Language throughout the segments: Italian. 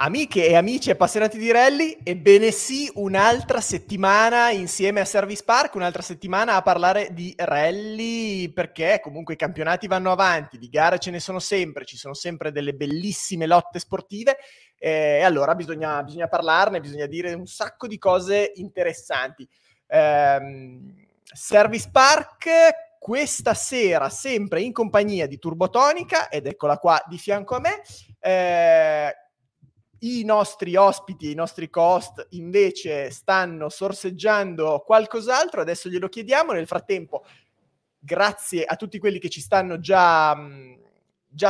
Amiche e amici appassionati di rally, ebbene sì, un'altra settimana insieme a Service Park, un'altra settimana a parlare di rally, perché comunque i campionati vanno avanti, di gare ce ne sono sempre, ci sono sempre delle bellissime lotte sportive, e allora bisogna parlarne, bisogna dire un sacco di cose interessanti. Service Park questa sera sempre in compagnia di Turbotonica, ed eccola qua di fianco a me. I nostri ospiti, i nostri co-host invece stanno sorseggiando qualcos'altro, adesso glielo chiediamo. Nel frattempo grazie a tutti quelli che ci stanno già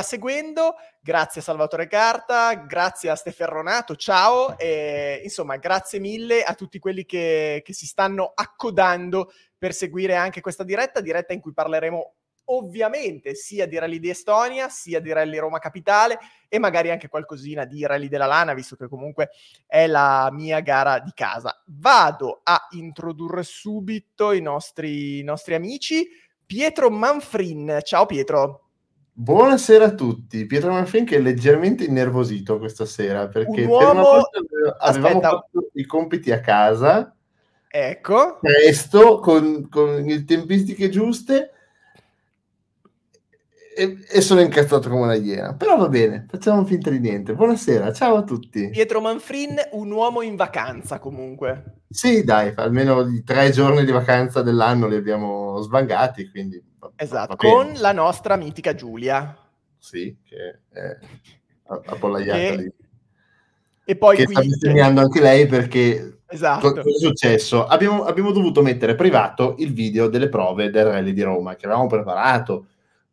seguendo, grazie a Salvatore Carta, grazie a Stefano Ronato, ciao, e insomma grazie mille a tutti quelli che si stanno accodando per seguire anche questa diretta in cui parleremo ovviamente sia di Rally di Estonia, sia di Rally Roma Capitale e magari anche qualcosina di Rally della Lana, visto che comunque è la mia gara di casa. Vado a introdurre subito i nostri amici. Pietro Manfrin, ciao Pietro. Buonasera a tutti. Pietro Manfrin che è leggermente innervosito questa sera, perché per una volta avevamo fatto i compiti a casa, ecco, presto, con le tempistiche giuste, e sono incazzato come una iena, però va bene, facciamo finta di niente. Buonasera, ciao a tutti. Pietro Manfrin, un uomo in vacanza comunque. Sì dai, almeno i 3 giorni di vacanza dell'anno li abbiamo svangati, quindi esatto, con la nostra mitica Giulia. Sì, che è appollaiata lì. E poi che sta insegnando anche lei, perché esatto. Cosa è successo? Abbiamo dovuto mettere privato il video delle prove del Rally di Roma che avevamo preparato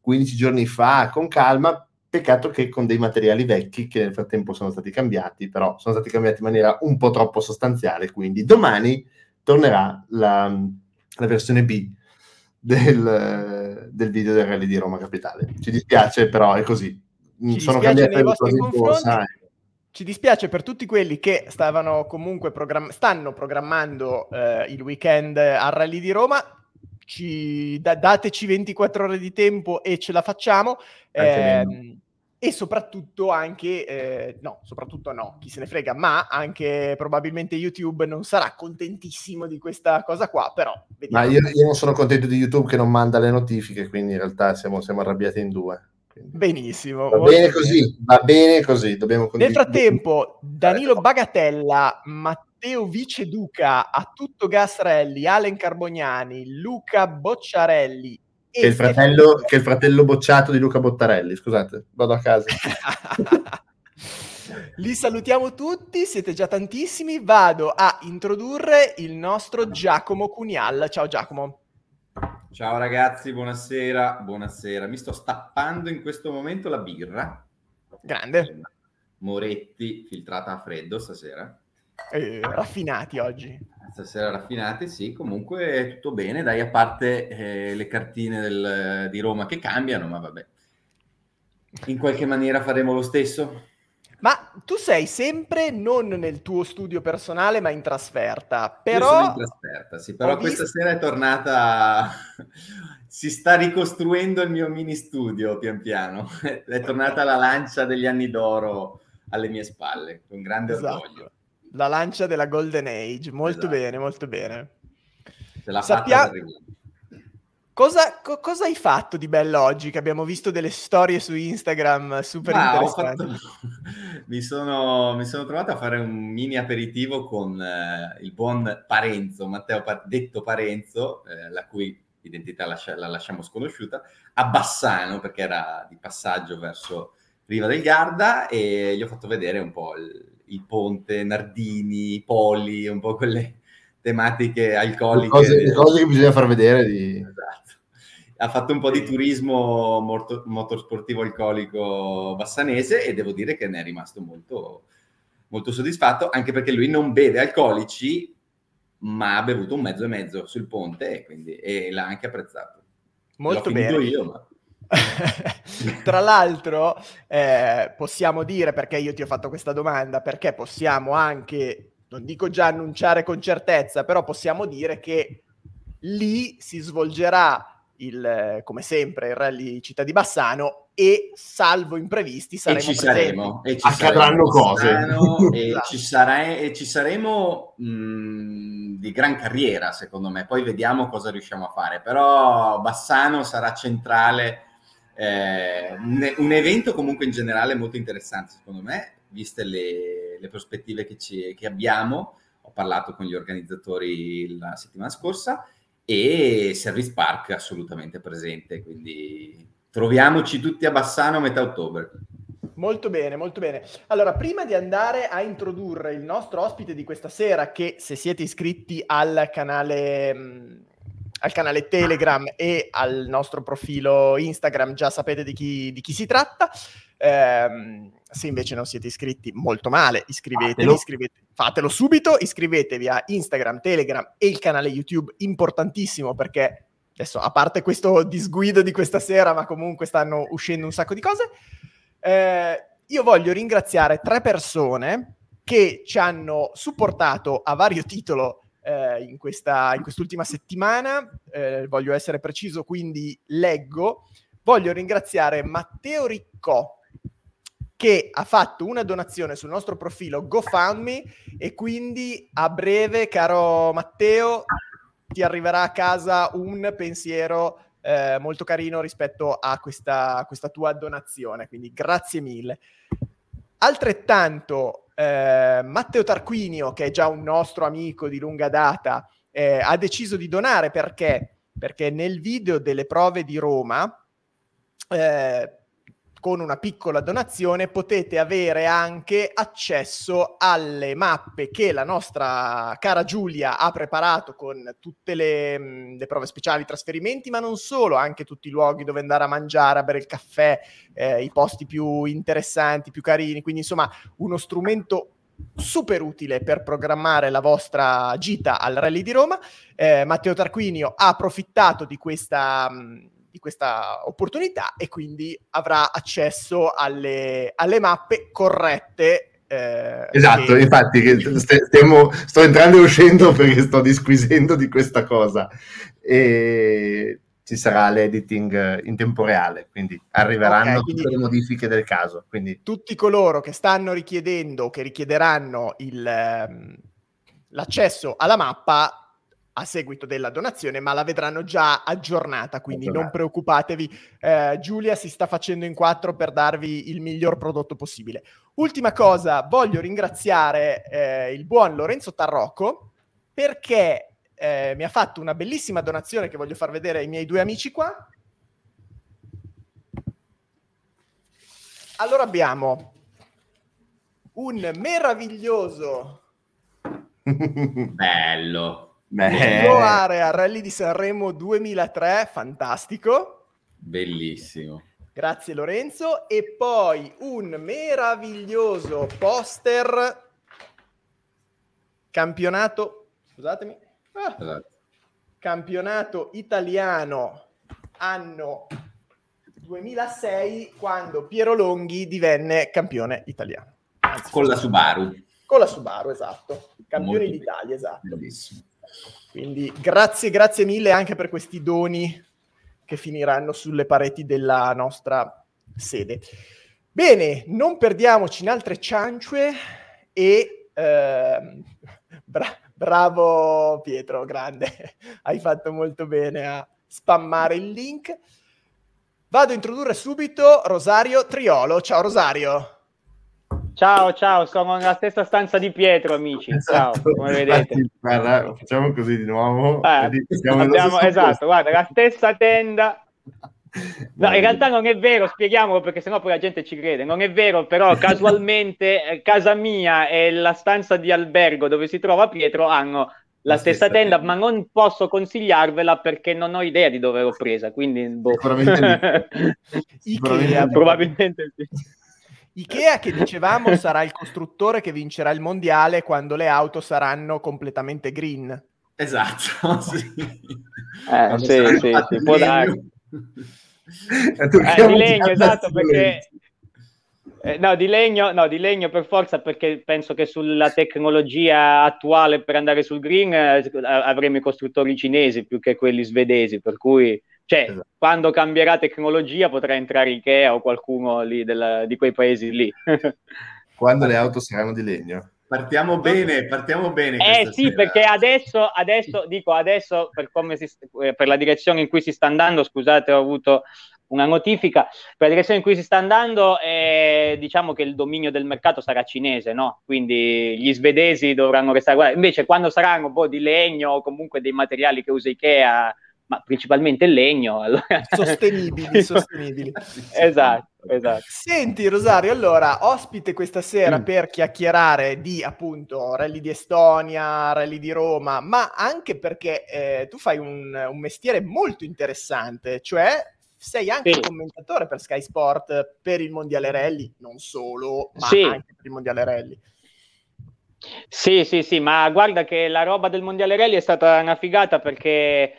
15 giorni fa con calma, peccato che con dei materiali vecchi che nel frattempo sono stati cambiati, però sono stati cambiati in maniera un po' troppo sostanziale, quindi domani tornerà la versione B del video del Rally di Roma Capitale. Ci dispiace, però è così. Sono cambiate le cose in corsa. Ci dispiace per tutti quelli che stavano comunque stanno programmando il weekend al Rally di Roma. Dateci 24 ore di tempo e ce la facciamo, e soprattutto anche chi se ne frega, ma anche probabilmente YouTube non sarà contentissimo di questa cosa qua, però vediamo. Ma io non sono contento di YouTube che non manda le notifiche, quindi in realtà siamo arrabbiati in due, quindi benissimo, va bene così dobbiamo continuare. Nel frattempo Danilo Bagatella, Matteo Viceduca, a tutto gas Rally, Alen Carbognani, Luca Bocciarelli e il fratello bocciato di Luca Bottarelli, scusate, vado a casa. Li salutiamo tutti, siete già tantissimi. Vado a introdurre il nostro Giacomo Cunial. Ciao Giacomo. Ciao ragazzi, buonasera. Mi sto stappando in questo momento la birra grande Moretti, filtrata a freddo stasera. Raffinati oggi. Stasera raffinati, sì, comunque tutto bene, dai, a parte le cartine di Roma che cambiano, ma vabbè. In qualche maniera faremo lo stesso. Ma tu sei sempre non nel tuo studio personale, ma in trasferta. Però io sono in trasferta, sì, però questa sera è tornata si sta ricostruendo il mio mini studio pian piano. È tornata la lancia degli anni d'oro alle mie spalle, con grande orgoglio. La lancia della Golden Age, molto esatto. Bene, molto bene. Cosa hai fatto di bello oggi? Che abbiamo visto delle storie su Instagram super interessanti. Mi sono trovato a fare un mini aperitivo con il buon Parenzo, Matteo detto Parenzo, la cui identità la lasciamo sconosciuta, a Bassano, perché era di passaggio verso Riva del Garda, e gli ho fatto vedere un po' il ponte, Nardini, Poli, un po' quelle tematiche alcoliche. Le cose che bisogna far vedere. Esatto. Ha fatto un po' di turismo motorsportivo alcolico bassanese e devo dire che ne è rimasto molto, molto soddisfatto, anche perché lui non beve alcolici, ma ha bevuto un mezzo e mezzo sul ponte e l'ha anche apprezzato. Molto bene. L'ho finito io, ma... Tra l'altro possiamo dire, perché io ti ho fatto questa domanda, perché possiamo anche, non dico già annunciare con certezza, però possiamo dire che lì si svolgerà come sempre il Rally Città di Bassano e salvo imprevisti saremo accadranno cose ci saremo di gran carriera, secondo me. Poi vediamo cosa riusciamo a fare, però Bassano sarà centrale, un evento comunque in generale molto interessante, secondo me, viste le prospettive che abbiamo. Ho parlato con gli organizzatori la settimana scorsa e Service Park assolutamente presente, quindi troviamoci tutti a Bassano a metà ottobre. Molto bene, molto bene. Allora, prima di andare a introdurre il nostro ospite di questa sera, che se siete iscritti al canale Telegram e al nostro profilo Instagram già sapete di chi si tratta, se invece non siete iscritti, molto male, fatelo subito, iscrivetevi a Instagram, Telegram e il canale YouTube, importantissimo, perché adesso, a parte questo disguido di questa sera, ma comunque stanno uscendo un sacco di cose, io voglio ringraziare 3 persone che ci hanno supportato a vario titolo in quest'ultima settimana. Voglio essere preciso, quindi leggo. Voglio ringraziare Matteo Riccò, che ha fatto una donazione sul nostro profilo GoFundMe, e quindi a breve, caro Matteo, ti arriverà a casa un pensiero molto carino rispetto a questa tua donazione, quindi grazie mille. Altrettanto Matteo Tarquinio, che è già un nostro amico di lunga data, ha deciso di donare perché nel video delle prove di Roma, con una piccola donazione potete avere anche accesso alle mappe che la nostra cara Giulia ha preparato con tutte le prove speciali, i trasferimenti, ma non solo, anche tutti i luoghi dove andare a mangiare, a bere il caffè, i posti più interessanti, più carini. Quindi insomma uno strumento super utile per programmare la vostra gita al Rally di Roma. Matteo Tarquinio ha approfittato di questa opportunità e quindi avrà accesso alle mappe corrette. Esatto, infatti sto entrando e uscendo perché sto disquisendo di questa cosa e ci sarà l'editing in tempo reale, quindi arriveranno tutte le modifiche del caso. Quindi tutti coloro che stanno richiedendo, che richiederanno l'accesso alla mappa a seguito della donazione, ma la vedranno già aggiornata, quindi non preoccupatevi. Giulia si sta facendo in 4 per darvi il miglior prodotto possibile. Ultima cosa, voglio ringraziare il buon Lorenzo Tarrocco, perché mi ha fatto una bellissima donazione che voglio far vedere ai miei 2 amici qua. Allora, abbiamo un meraviglioso bello area Rally di Sanremo 2003, fantastico, bellissimo, grazie Lorenzo. E poi un meraviglioso poster campionato italiano anno 2006, quando Piero Longhi divenne campione italiano, anzi, con la Subaru, esatto, campione d'Italia, esatto, bellissimo. Quindi grazie mille anche per questi doni che finiranno sulle pareti della nostra sede. Bene, non perdiamoci in altre ciance e bravo Pietro, grande, hai fatto molto bene a spammare il link. Vado a introdurre subito Rosario Triolo. Ciao Rosario. Ciao, sono nella stessa stanza di Pietro, amici. Ciao, esatto, come vedete. Guarda, facciamo così di nuovo. Guarda, la stessa tenda. No, in realtà non è vero, spieghiamolo perché sennò poi la gente ci crede. Non è vero, però casualmente casa mia e la stanza di albergo dove si trova Pietro hanno la stessa tenda, ma non posso consigliarvela perché non ho idea di dove l'ho presa, quindi sicuramente Ikea, probabilmente sì. Ikea, che dicevamo, sarà il costruttore che vincerà il mondiale quando le auto saranno completamente green. Esatto, sì. Sì, può dare. Di legno, esatto, perché... di legno per forza, perché penso che sulla tecnologia attuale per andare sul green avremo i costruttori cinesi più che quelli svedesi, per cui... Cioè, esatto. Quando cambierà tecnologia potrà entrare Ikea o qualcuno lì di quei paesi lì. Quando le auto saranno di legno. Partiamo bene. Sì, sera. Perché adesso, per la direzione in cui si sta andando, scusate, ho avuto una notifica, per la direzione in cui si sta andando, diciamo che il dominio del mercato sarà cinese, no? Quindi gli svedesi dovranno restare. Guarda, invece quando saranno un po' di legno o comunque dei materiali che usa Ikea, ma principalmente il legno, allora... sostenibili. Esatto. Senti Rosario, allora ospite questa sera per chiacchierare di appunto rally di Estonia, rally di Roma, ma anche perché tu fai un mestiere molto interessante, cioè sei anche commentatore per Sky Sport per il Mondiale Rally, non solo, ma anche per il Mondiale Rally. Sì, ma guarda che la roba del Mondiale Rally è stata una figata, perché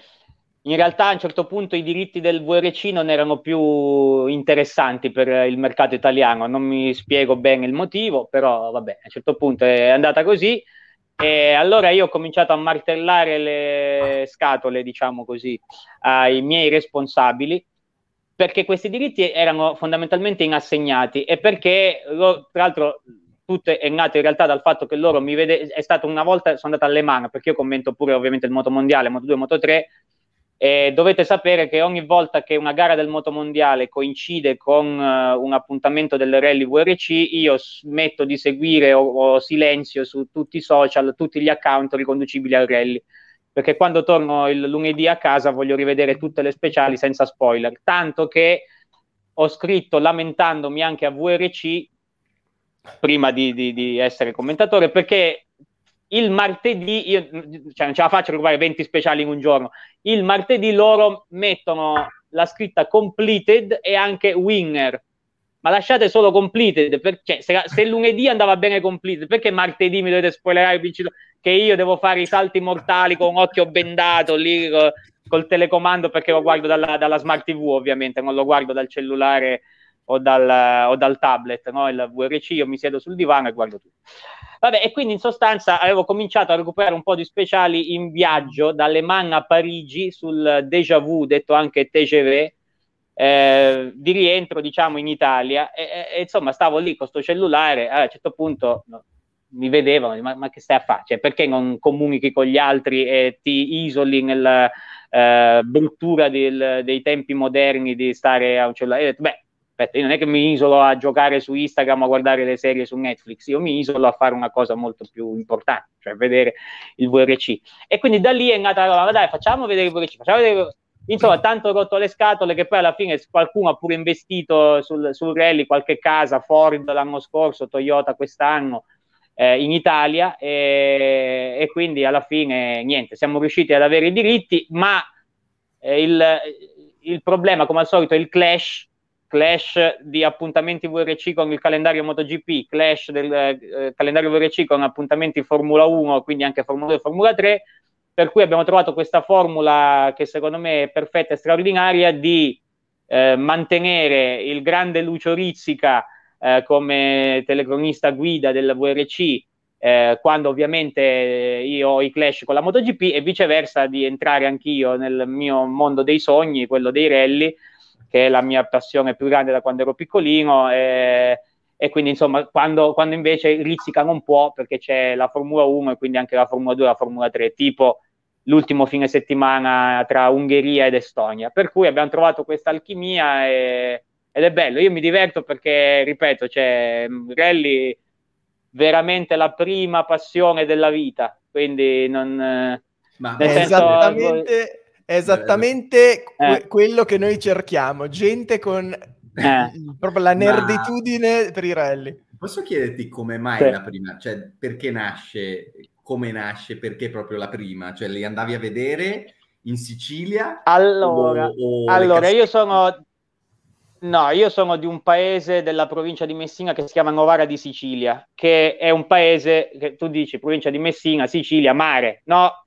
in realtà a un certo punto i diritti del VRC non erano più interessanti per il mercato italiano, non mi spiego bene il motivo, però vabbè, a un certo punto è andata così, e allora io ho cominciato a martellare le scatole, diciamo così, ai miei responsabili, perché questi diritti erano fondamentalmente inassegnati, e perché, tra l'altro, tutto è nato in realtà dal fatto che loro mi vedevano, è stato una volta, sono andato alle mani, perché io commento pure ovviamente il Moto Mondiale, Moto 2, Moto 3, e dovete sapere che ogni volta che una gara del motomondiale coincide con un appuntamento del rally VRC, io smetto di seguire o silenzio su tutti i social, tutti gli account riconducibili al rally, perché quando torno il lunedì a casa voglio rivedere tutte le speciali senza spoiler, tanto che ho scritto lamentandomi anche a VRC prima di essere commentatore, perché il martedì, io non ce la faccio a trovare 20 speciali in un giorno, il martedì loro mettono la scritta completed e anche winner, ma lasciate solo completed, perché se lunedì andava bene completed, perché martedì mi dovete spoilerare che io devo fare i salti mortali con un occhio bendato lì col telecomando, perché lo guardo dalla smart TV, ovviamente non lo guardo dal cellulare o dal tablet, no? Il VRC, io mi siedo sul divano e guardo tutto. Vabbè, e quindi in sostanza avevo cominciato a recuperare un po' di speciali in viaggio dalle Mans a Parigi sul déjà vu, detto anche TGV, di rientro diciamo in Italia, e insomma stavo lì con sto cellulare, a un certo punto mi vedevano, ma che stai a fare? Cioè, perché non comunichi con gli altri e ti isoli nella bruttura dei tempi moderni di stare a un cellulare? E ho detto, aspetta, io non è che mi isolo a giocare su Instagram, a guardare le serie su Netflix, io mi isolo a fare una cosa molto più importante, cioè vedere il VRC. E quindi da lì è nata la roba, dai, facciamo vedere il VRC, Insomma, tanto ho rotto le scatole che poi alla fine qualcuno ha pure investito sul rally, qualche casa, Ford l'anno scorso, Toyota quest'anno, in Italia, e quindi alla fine niente, siamo riusciti ad avere i diritti, ma il problema, come al solito, è il clash di appuntamenti VRC con il calendario MotoGP, clash del calendario VRC con appuntamenti Formula 1, quindi anche Formula 2 e Formula 3, per cui abbiamo trovato questa formula che secondo me è perfetta e straordinaria di mantenere il grande Lucio Rizzica come telecronista guida del VRC quando ovviamente io ho i clash con la MotoGP, e viceversa di entrare anch'io nel mio mondo dei sogni, quello dei rally, che è la mia passione più grande da quando ero piccolino, e quindi insomma quando invece Rizzica non può, perché c'è la Formula 1 e quindi anche la Formula 2 e la Formula 3, tipo l'ultimo fine settimana tra Ungheria ed Estonia, per cui abbiamo trovato questa alchimia, ed è bello, io mi diverto perché, ripeto, c'è rally veramente la prima passione della vita, quindi non... Ma nel senso, esattamente... È esattamente quello che noi cerchiamo, gente con proprio la nerditudine per i rally. Posso chiederti come mai la prima? Cioè, perché nasce? Come nasce? Perché proprio la prima? Cioè, li andavi a vedere in Sicilia? Allora io sono di un paese della provincia di Messina che si chiama Novara di Sicilia, che è un paese che tu dici, provincia di Messina, Sicilia, mare, no?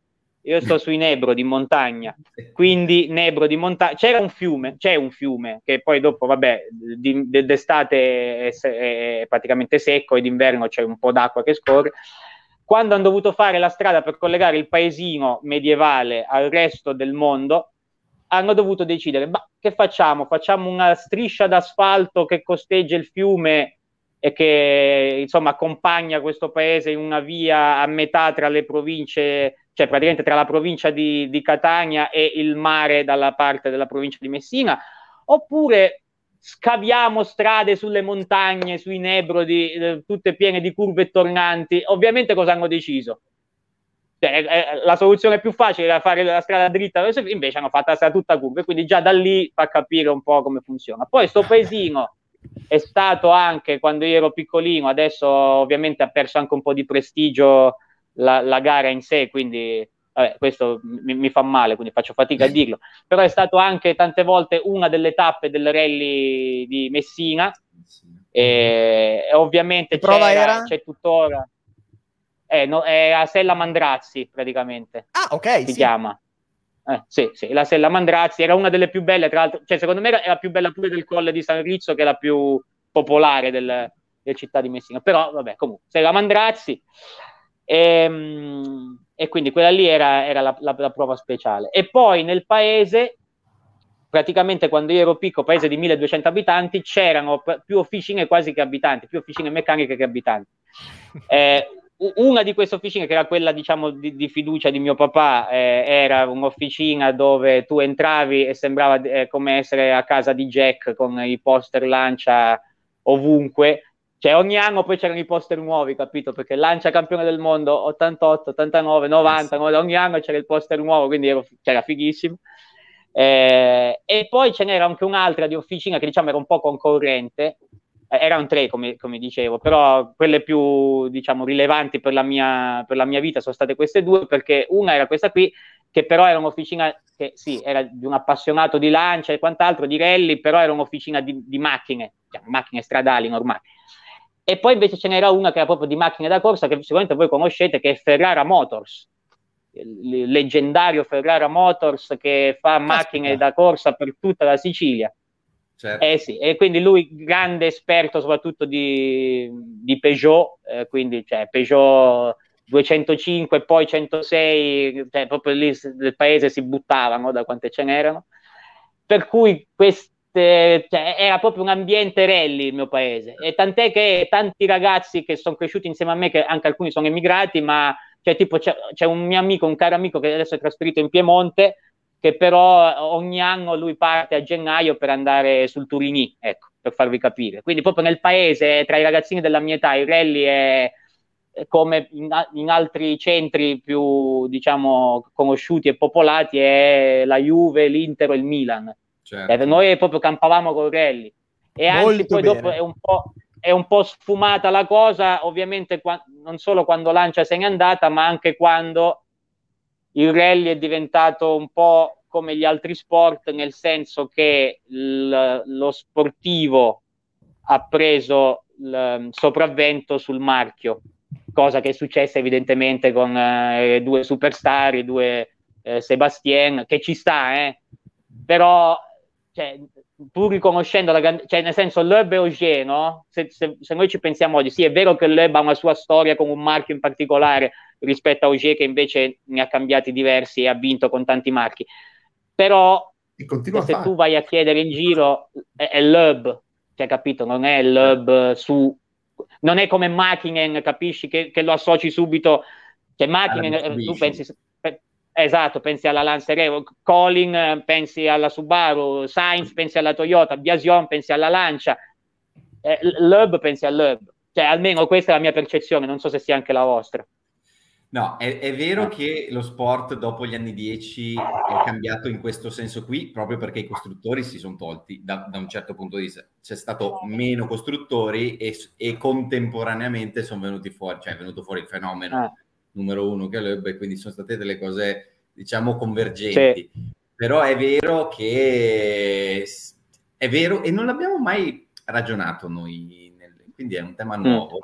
Io sto sui Nebro di montagna, quindi c'è un fiume che poi dopo, vabbè, d'estate è praticamente secco e d'inverno c'è un po' d'acqua che scorre. Quando hanno dovuto fare la strada per collegare il paesino medievale al resto del mondo, hanno dovuto decidere, ma che facciamo? Facciamo una striscia d'asfalto che costeggia il fiume e che insomma accompagna questo paese in una via a metà tra le province, cioè praticamente tra la provincia di Catania e il mare dalla parte della provincia di Messina, oppure scaviamo strade sulle montagne, sui nebrodi, tutte piene di curve tornanti. Ovviamente cosa hanno deciso? La soluzione più facile era fare la strada dritta, invece hanno fatto la strada tutta curva, quindi già da lì fa capire un po' come funziona. Poi sto paesino è stato anche, quando io ero piccolino, adesso ovviamente ha perso anche un po' di prestigio la gara in sé, quindi vabbè, questo mi fa male, quindi faccio fatica a dirlo, però è stato anche tante volte una delle tappe del rally di Messina, e ovviamente c'è tuttora. È la Sella Mandrazzi praticamente. Ah, ok. Si chiama. Sì, la Sella Mandrazzi era una delle più belle, tra l'altro, cioè secondo me è la più bella pure del Colle di San Rizzo, che è la più popolare della città di Messina. Però vabbè, comunque, Sella Mandrazzi. E quindi quella lì era la prova speciale. E poi nel paese, praticamente quando io ero piccolo, paese di 1200 abitanti, c'erano più officine quasi che abitanti, più officine meccaniche che abitanti. Una di queste officine, che era quella diciamo di fiducia di mio papà, era un'officina dove tu entravi e sembrava come essere a casa di Jack, con i poster Lancia ovunque, cioè ogni anno poi c'erano i poster nuovi, capito? Perché Lancia campione del mondo 88, 89, 90, ogni anno c'era il poster nuovo, quindi c'era fighissimo. E poi ce n'era anche un'altra di officina che diciamo era un po' concorrente, erano tre come dicevo, però quelle più diciamo rilevanti per la mia vita sono state queste due, perché una era questa qui, che però era un'officina che sì, era di un appassionato di Lancia e quant'altro, di rally, però era un'officina di macchine, cioè macchine stradali normali. E poi invece ce n'era una che era proprio di macchine da corsa, che sicuramente voi conoscete, che è Ferrara Motors, il leggendario Ferrara Motors, che fa macchine da corsa per tutta la Sicilia. Certo. Sì, e quindi lui grande esperto soprattutto di Peugeot, quindi cioè, Peugeot 205, poi 106, cioè, proprio lì del paese si buttavano da quante ce n'erano, per cui queste, cioè, era proprio un ambiente rally il mio paese, e tant'è che tanti ragazzi che sono cresciuti insieme a me, che anche alcuni sono emigrati, ma cioè, tipo, c'è un mio amico, un caro amico che adesso è trasferito in Piemonte, che però ogni anno lui parte a gennaio per andare sul Turini, ecco, per farvi capire. Quindi proprio nel paese, tra i ragazzini della mia età, il rally è come in altri centri più, diciamo, conosciuti e popolati, è la Juve, l'Inter e il Milan. Certo. Noi proprio campavamo col rally. E anzi, poi dopo è un po' sfumata la cosa, ovviamente non solo quando Lancia se n'è andata, ma anche quando il rally è diventato un po' come gli altri sport, nel senso che lo sportivo ha preso il sopravvento sul marchio, cosa che è successa evidentemente con due superstar, i due Sébastien, che ci sta, però cioè, pur riconoscendo cioè, nel senso, Loeb e Ogier, no? Se noi ci pensiamo oggi, sì, è vero che Loeb ha una sua storia con un marchio in particolare rispetto a Ogier, che invece ne ha cambiati diversi e ha vinto con tanti marchi, però se tu vai a chiedere in giro è Loeb, cioè, capito, non è Loeb su, non è come Mäkinen, capisci, che lo associ subito, cioè Mäkinen tu pensi, esatto, pensi alla Lance Revo, Collin pensi alla Subaru, Sainz pensi alla Toyota, Biasion pensi alla Lancia, Loeb pensi a Loeb, cioè almeno questa è la mia percezione, non so se sia anche la vostra. No, è vero che lo sport dopo gli anni 10 è cambiato in questo senso qui, proprio perché i costruttori si sono tolti da un certo punto di vista. C'è stato meno costruttori e contemporaneamente sono venuti fuori, cioè è venuto fuori il fenomeno numero uno che Loeb, quindi sono state delle cose, diciamo, convergenti. Sì. Però è vero e non l'abbiamo mai ragionato noi, quindi è un tema nuovo.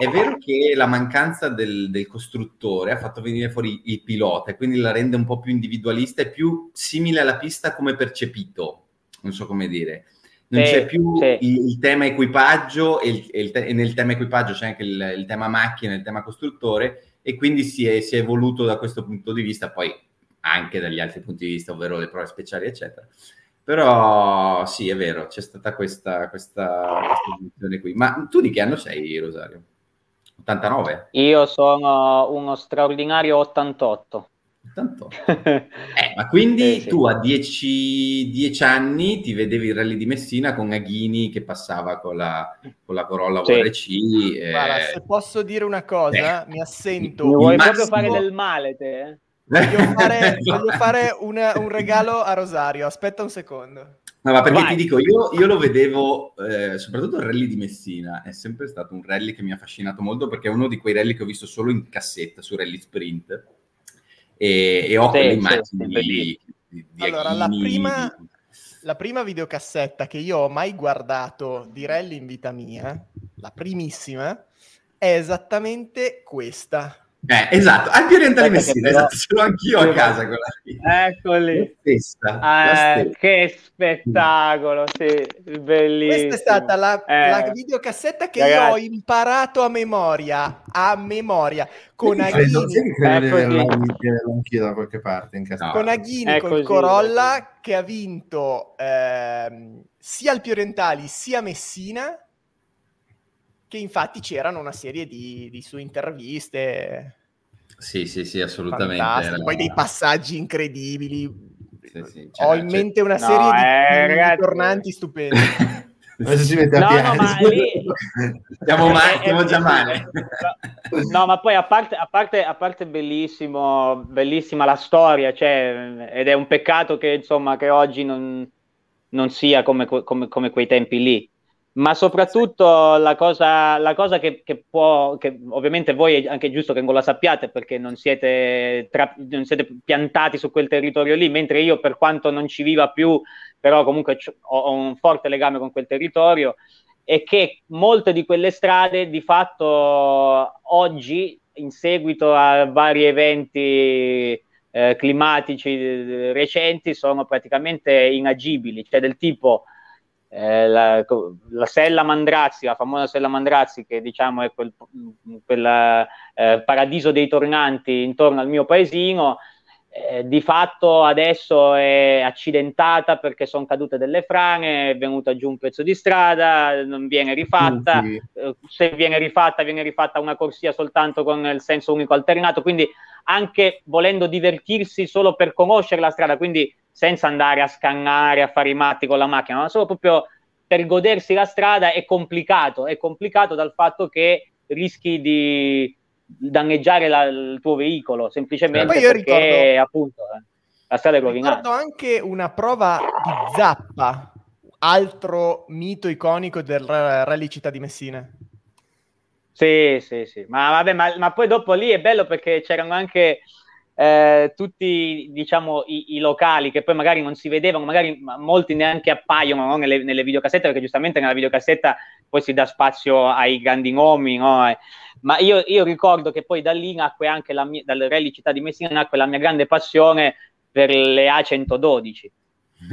È vero che la mancanza del costruttore ha fatto venire fuori il pilota, e quindi la rende un po' più individualista e più simile alla pista come percepito. Non so come dire. Non c'è più il tema equipaggio, e nel tema equipaggio c'è anche il tema macchina, il tema costruttore, e quindi si è evoluto da questo punto di vista. Poi anche dagli altri punti di vista, ovvero le prove speciali, eccetera. Però sì, è vero, c'è stata questa edizione qui. Ma tu di che anno sei, Rosario? 89? Io sono uno straordinario 88. 88. Ma quindi sì. Tu a 10 anni ti vedevi il rally di Messina con Aghini che passava con la Corolla VRC. Sì. E... Guarda, se posso dire una cosa, mi assento. Mi vuoi proprio fare del male te, eh? Voglio fare un regalo a Rosario, aspetta un secondo. No, ma perché Vai. Ti dico, io lo vedevo, soprattutto il rally di Messina, è sempre stato un rally che mi ha affascinato molto, perché è uno di quei rally che ho visto solo in cassetta su Rally Sprint, e ho quelle immagini di Allora, Aghini, la prima videocassetta che io ho mai guardato di rally in vita mia, la primissima, è esattamente questa. Esatto, anche Orientali Messina, però... esatto, ce l'ho anch'io a casa quella lì. Ecco lì. La stessa. Che spettacolo, sì, bellissimo. Questa è stata la videocassetta che ragazzi, io ho imparato a memoria, con Aghini. Credo da qualche parte in casa. No. Con Aghini, con il Corolla, ecco, che ha vinto sia il Pio Orientali sia Messina, che infatti c'erano una serie di sue interviste. Sì, assolutamente. Poi dei passaggi incredibili. Sì, ho in mente una serie di ritornanti stupendi. Adesso ci mette a piangere. No, ma lì... Siamo già male. No, ma poi a parte bellissima la storia, cioè, ed è un peccato che, insomma, che oggi non sia come quei tempi lì. Ma soprattutto la cosa che ovviamente voi è anche giusto che non la sappiate, perché non siete piantati su quel territorio lì, mentre io, per quanto non ci viva più, però comunque ho un forte legame con quel territorio, e che molte di quelle strade di fatto oggi, in seguito a vari eventi climatici recenti, sono praticamente inagibili, cioè del tipo... la Sella Mandrazzi, la famosa Sella Mandrazzi, che diciamo è quel paradiso dei tornanti intorno al mio paesino, di fatto adesso è accidentata perché sono cadute delle frane, è venuto giù un pezzo di strada, non viene rifatta, sì. Se viene rifatta una corsia soltanto con il senso unico alternato, quindi anche volendo divertirsi solo per conoscere la strada, quindi senza andare a scannare, a fare i matti con la macchina, ma solo proprio per godersi la strada, è complicato dal fatto che rischi di danneggiare il tuo veicolo, semplicemente perché la strada è rovinata. Ricordo anche una prova di Zappa, altro mito iconico del Rally Città di Messina. Sì, ma vabbè, ma poi dopo lì è bello perché c'erano anche... tutti diciamo i locali che poi magari non si vedevano, magari molti neanche appaiono, no? nelle videocassette, perché giustamente nella videocassetta poi si dà spazio ai grandi nomi, no? Ma io ricordo che poi da lì nacque anche dal Rally Città di Messina nacque la mia grande passione per le A112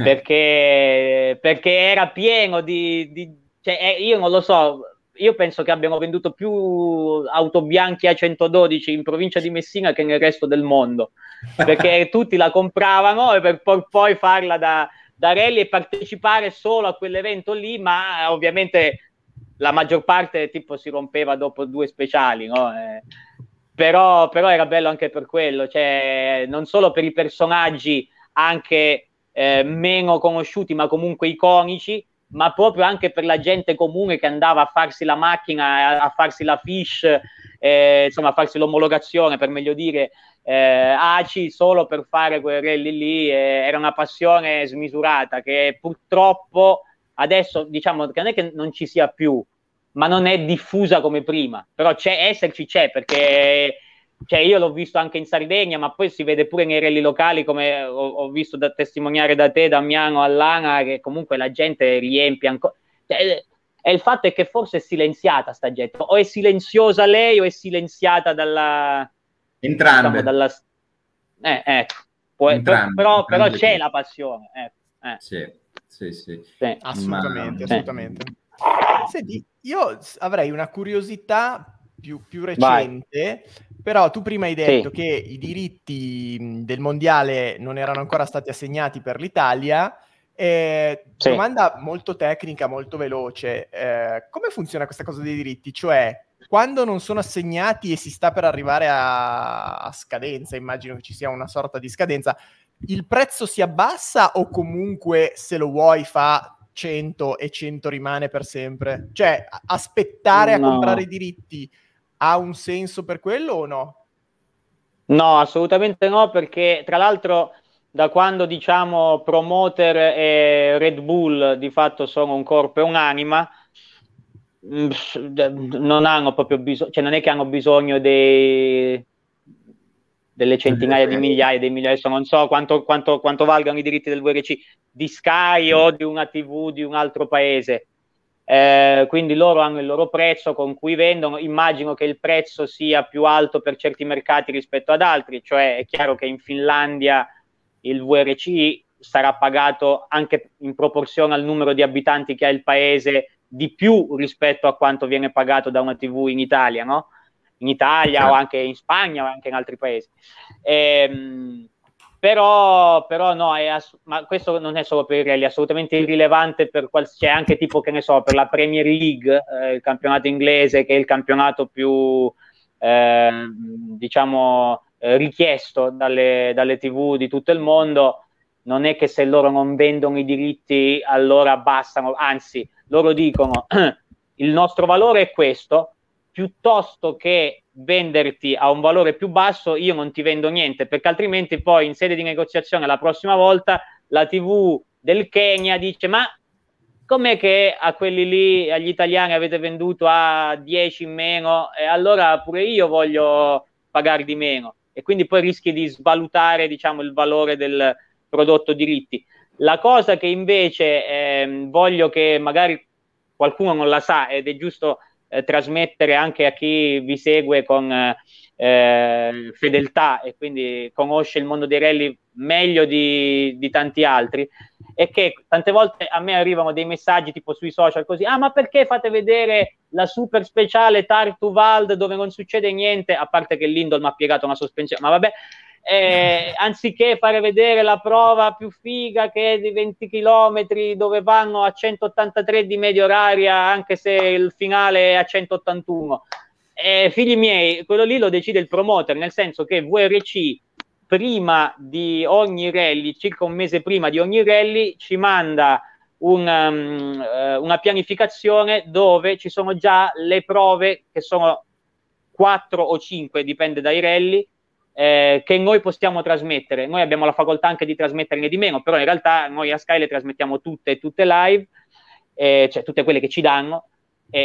perché era pieno di cioè, io non lo so, io penso che abbiano venduto più auto bianche A112 in provincia di Messina che nel resto del mondo, perché tutti la compravano per poi farla da rally e partecipare solo a quell'evento lì, ma ovviamente la maggior parte tipo si rompeva dopo due speciali, no? Però era bello anche per quello, cioè non solo per i personaggi anche meno conosciuti ma comunque iconici, ma proprio anche per la gente comune che andava a farsi la macchina, a farsi la fish, insomma a farsi l'omologazione, per meglio dire, ACI, solo per fare quei rally lì. Era una passione smisurata che purtroppo adesso, diciamo, che non è che non ci sia più, ma non è diffusa come prima, però c'è, perché cioè, io l'ho visto anche in Sardegna, ma poi si vede pure nei rally locali, come ho visto da testimoniare da te, Damiano, all'Ana, che comunque la gente riempie ancora. Cioè, e il fatto è che forse è silenziata sta gente, o è silenziosa lei o è silenziata dalla... Entrambe. Diciamo, ecco. Entrambe. Però c'è la passione. Sì. Assolutamente. Senti, io avrei una curiosità più recente... Vai. Però tu prima hai detto che i diritti del mondiale non erano ancora stati assegnati per l'Italia. Domanda molto tecnica, molto veloce. Come funziona questa cosa dei diritti? Cioè, quando non sono assegnati e si sta per arrivare a scadenza, immagino che ci sia una sorta di scadenza, il prezzo si abbassa o comunque se lo vuoi fa 100 e 100 rimane per sempre? Cioè, aspettare a comprare i diritti ha un senso per quello o no? No, assolutamente no, perché tra l'altro da quando diciamo Promoter e Red Bull di fatto sono un corpo e un'anima, non hanno proprio bisogno, cioè non è che hanno bisogno delle centinaia di migliaia, dei milioni, non so quanto valgano i diritti del VRC di Sky o di una TV di un altro paese. Quindi loro hanno il loro prezzo con cui vendono. Immagino che il prezzo sia più alto per certi mercati rispetto ad altri, cioè è chiaro che in Finlandia il VRC sarà pagato anche in proporzione al numero di abitanti che ha il paese di più rispetto a quanto viene pagato da una TV in Italia, no? In Italia o anche in Spagna o anche in altri paesi. Però no, ma questo non è solo per il rally, è assolutamente irrilevante per cioè anche tipo, che ne so, per la Premier League, il campionato inglese, che è il campionato più richiesto dalle TV di tutto il mondo. Non è che se loro non vendono i diritti allora abbassano, anzi loro dicono il nostro valore è questo, piuttosto che venderti a un valore più basso io non ti vendo niente, perché altrimenti poi in sede di negoziazione la prossima volta la TV del Kenya dice: ma com'è che a quelli lì, agli italiani avete venduto a 10 in meno, e allora pure io voglio pagare di meno, e quindi poi rischi di svalutare diciamo il valore del prodotto diritti. La cosa che invece voglio che magari qualcuno non la sa ed è giusto trasmettere anche a chi vi segue con fedeltà e quindi conosce il mondo dei rally meglio di tanti altri, è che tante volte a me arrivano dei messaggi tipo sui social così: ah, ma perché fate vedere la super speciale Tartu Vald dove non succede niente, a parte che Lindholm ha piegato una sospensione, ma vabbè, anziché fare vedere la prova più figa che è di 20 km dove vanno a 183 di media oraria anche se il finale è a 181. Figli miei, quello lì lo decide il promoter, nel senso che VRC prima di ogni rally, circa un mese prima di ogni rally, ci manda una pianificazione dove ci sono già le prove, che sono 4 o 5, dipende dai rally, che noi possiamo trasmettere. Noi abbiamo la facoltà anche di trasmetterne di meno, però in realtà noi a Sky le trasmettiamo tutte live, cioè tutte quelle che ci danno,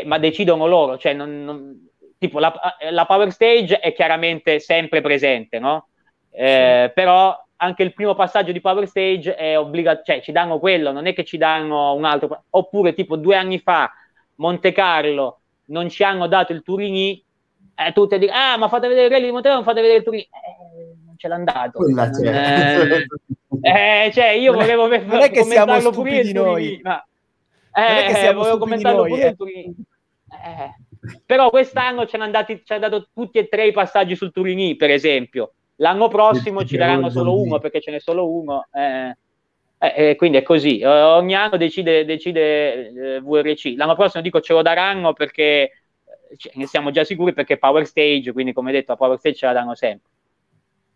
ma decidono loro, cioè non tipo la Power Stage è chiaramente sempre presente, no? Sì. Però anche il primo passaggio di Power Stage è obbligatorio, cioè ci danno quello, non è che ci danno un altro. Oppure tipo 2 anni fa Monte Carlo non ci hanno dato il Turini, tutti dicono: ah, ma fate vedere il rally di Monte Carlo, non fate vedere il Turini. Non ce l'hanno dato. Cioè io volevo commentarlo pure il Turini, ma volevo commentarlo pure il Turini. Però quest'anno ci hanno dato tutti e 3 i passaggi sul Turini, per esempio. L'anno prossimo ci daranno solo uno, perché ce n'è solo uno. Quindi è così. Ogni anno decide VRC. L'anno prossimo dico ce lo daranno perché ne siamo già sicuri, perché Power Stage, quindi come detto a Power Stage ce la danno sempre.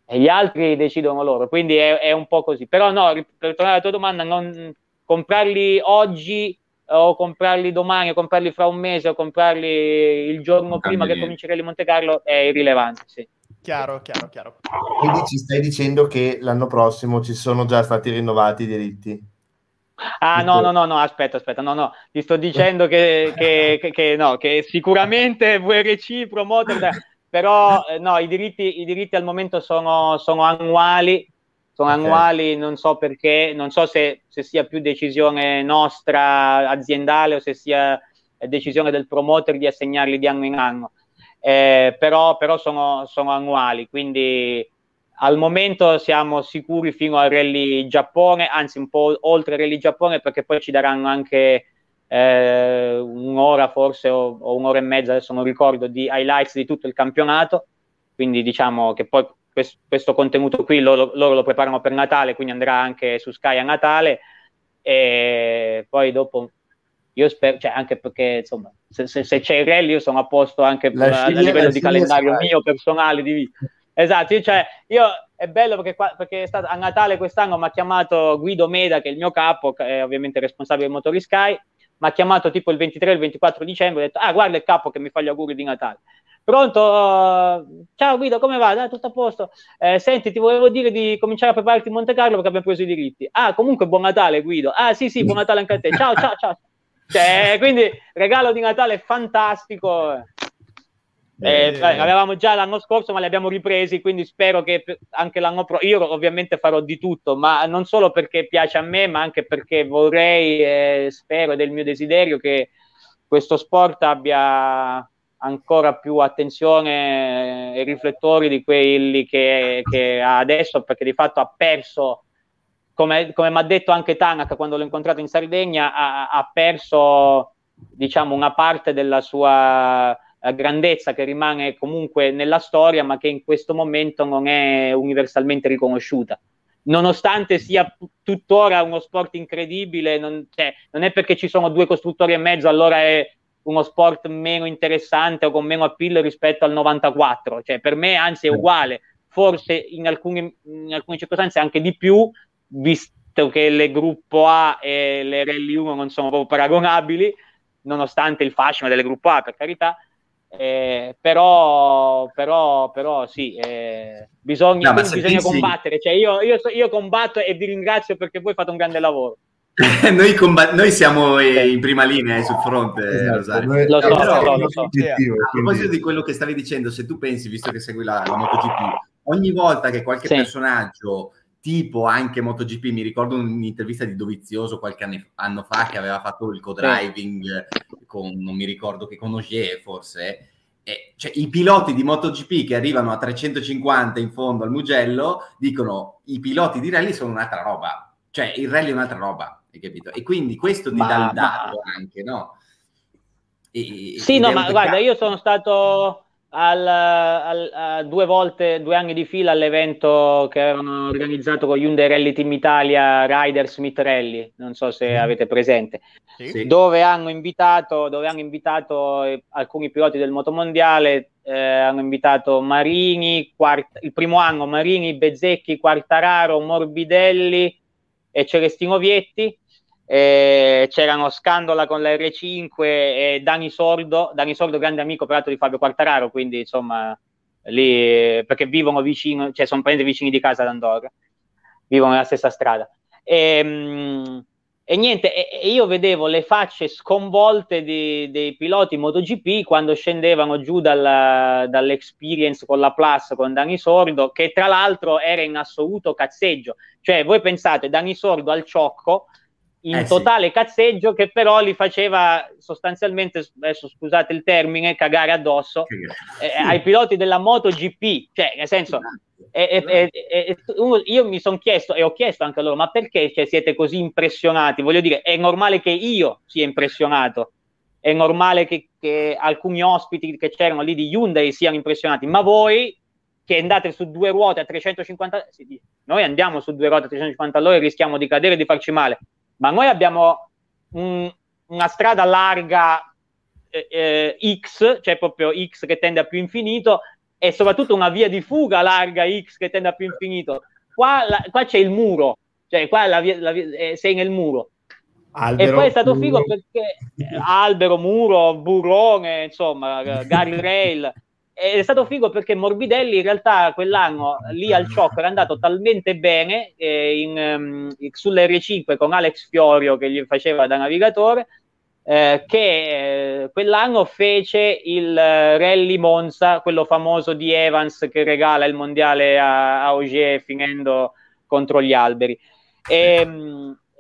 E gli altri decidono loro, quindi è un po' così. Però no, per tornare alla tua domanda, non comprarli oggi o comprarli domani, o comprarli fra un mese, o comprarli il giorno prima che cominci il Rally Monte Carlo è irrilevante, sì. Chiaro. Quindi ci stai dicendo che l'anno prossimo ci sono già stati rinnovati i diritti? Ah, no, aspetta, ti sto dicendo che sicuramente VRC, promoter, però no, i diritti al momento sono annuali. Sono annuali, non so perché, non so se sia più decisione nostra aziendale o se sia decisione del promoter di assegnarli di anno in anno, però sono annuali, quindi al momento siamo sicuri fino al Rally Giappone, anzi un po' oltre il Rally Giappone, perché poi ci daranno anche un'ora forse o un'ora e mezza, adesso non ricordo, di highlights di tutto il campionato. quindi diciamo che poi questo contenuto qui loro lo preparano per Natale, quindi andrà anche su Sky a Natale, e poi dopo io spero, cioè anche perché insomma se c'è il rally io sono a posto anche a livello di calendario mio personale di vita. Esatto, cioè io è bello perché è stato, a Natale quest'anno mi ha chiamato Guido Meda, che è il mio capo, che è ovviamente responsabile Motori Sky, mi ha chiamato tipo il 23 o il 24 dicembre, ho detto guarda il capo che mi fa gli auguri di Natale. Pronto? Ciao Guido, come va? Tutto a posto? Senti, ti volevo dire di cominciare a prepararti in Monte Carlo perché abbiamo preso i diritti. Comunque buon Natale Guido. Sì, buon Natale anche a te. Ciao. Cioè, quindi regalo di Natale fantastico. Avevamo già l'anno scorso, ma li abbiamo ripresi, quindi spero che anche l'anno prossimo io ovviamente farò di tutto, ma non solo perché piace a me, ma anche perché vorrei, spero, del mio desiderio, che questo sport abbia ancora più attenzione e riflettori di quelli che ha adesso, perché di fatto ha perso, come mi ha detto anche Tanaka quando l'ho incontrato in Sardegna, ha perso diciamo una parte della sua grandezza che rimane comunque nella storia, ma che in questo momento non è universalmente riconosciuta, nonostante sia tuttora uno sport incredibile. Non è perché ci sono due costruttori e mezzo allora è uno sport meno interessante o con meno appeal rispetto al 94, cioè per me anzi è uguale, forse in alcune circostanze anche di più, visto che le Gruppo A e le Rally 1 non sono proprio paragonabili, nonostante il fascino delle Gruppo A, per carità. Però sì, bisogna, no, bisogna combattere, cioè io combatto e vi ringrazio perché voi fate un grande lavoro. Noi siamo in prima linea sul fronte, esatto, Rosario. Lo so. A proposito di quello che stavi dicendo, se tu pensi, visto che segui la MotoGP, ogni volta che qualche personaggio, tipo anche MotoGP, mi ricordo un'intervista di Dovizioso qualche anno fa che aveva fatto il co-driving con, non mi ricordo che, con Ogier forse, cioè, i piloti di MotoGP che arrivano a 350 in fondo al Mugello dicono i piloti di rally sono un'altra roba, cioè il rally è un'altra roba, hai capito? E quindi questo ti dà il dato anche, no? Guarda, io sono stato due anni di fila all'evento che avevano organizzato con Hyundai Rally Team Italia, Riders Meet Rally, non so se avete presente, dove hanno invitato alcuni piloti del motomondiale, hanno invitato Marini, il primo anno Marini, Bezzecchi, Quartararo, Morbidelli e Celestino Vietti. C'erano Scandola con la R5 e Dani Sordo, grande amico peraltro di Fabio Quartararo, quindi insomma lì, perché vivono vicino, cioè sono parenti vicini di casa ad Andorra, vivono nella stessa strada, e io vedevo le facce sconvolte dei piloti MotoGP quando scendevano giù dall'Experience con la Plus, con Dani Sordo, che tra l'altro era in assoluto cazzeggio, cioè voi pensate Dani Sordo al ciocco in totale cazzeggio, che però li faceva sostanzialmente, adesso scusate il termine, cagare addosso ai piloti della MotoGP, cioè nel senso io mi sono chiesto e ho chiesto anche a loro, ma perché siete così impressionati? Voglio dire, è normale che io sia impressionato, è normale che alcuni ospiti che c'erano lì di Hyundai siano impressionati, ma voi che andate su due ruote a 350, noi andiamo su due ruote a 350 all'ora e rischiamo di cadere e di farci male, ma noi abbiamo una strada larga X, cioè proprio X che tende a più infinito, e soprattutto una via di fuga larga X che tende a più infinito. Qua c'è il muro, cioè qua sei nel muro. Albero, e poi è stato figo perché albero, muro, burrone, insomma, guardrail. È stato figo perché Morbidelli in realtà quell'anno lì al ciocco era andato talmente bene sull'R5 con Alex Fiorio che gli faceva da navigatore, che quell'anno fece il Rally Monza, quello famoso di Evans che regala il mondiale a Ogier finendo contro gli alberi,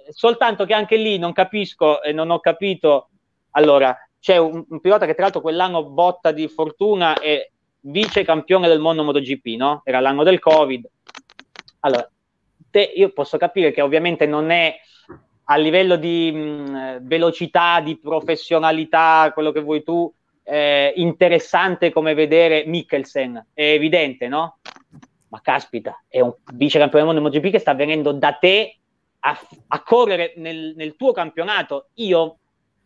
soltanto che anche lì non capisco e non ho capito. Allora c'è un pilota che tra l'altro quell'anno botta di fortuna e vice campione del mondo MotoGP, no? Era l'anno del Covid. Allora, io posso capire che ovviamente non è a livello di velocità, di professionalità, quello che vuoi tu, interessante come vedere Mikkelsen, è evidente, no? Ma caspita, è un vice campione del mondo MotoGP che sta venendo da te a correre nel tuo campionato. Io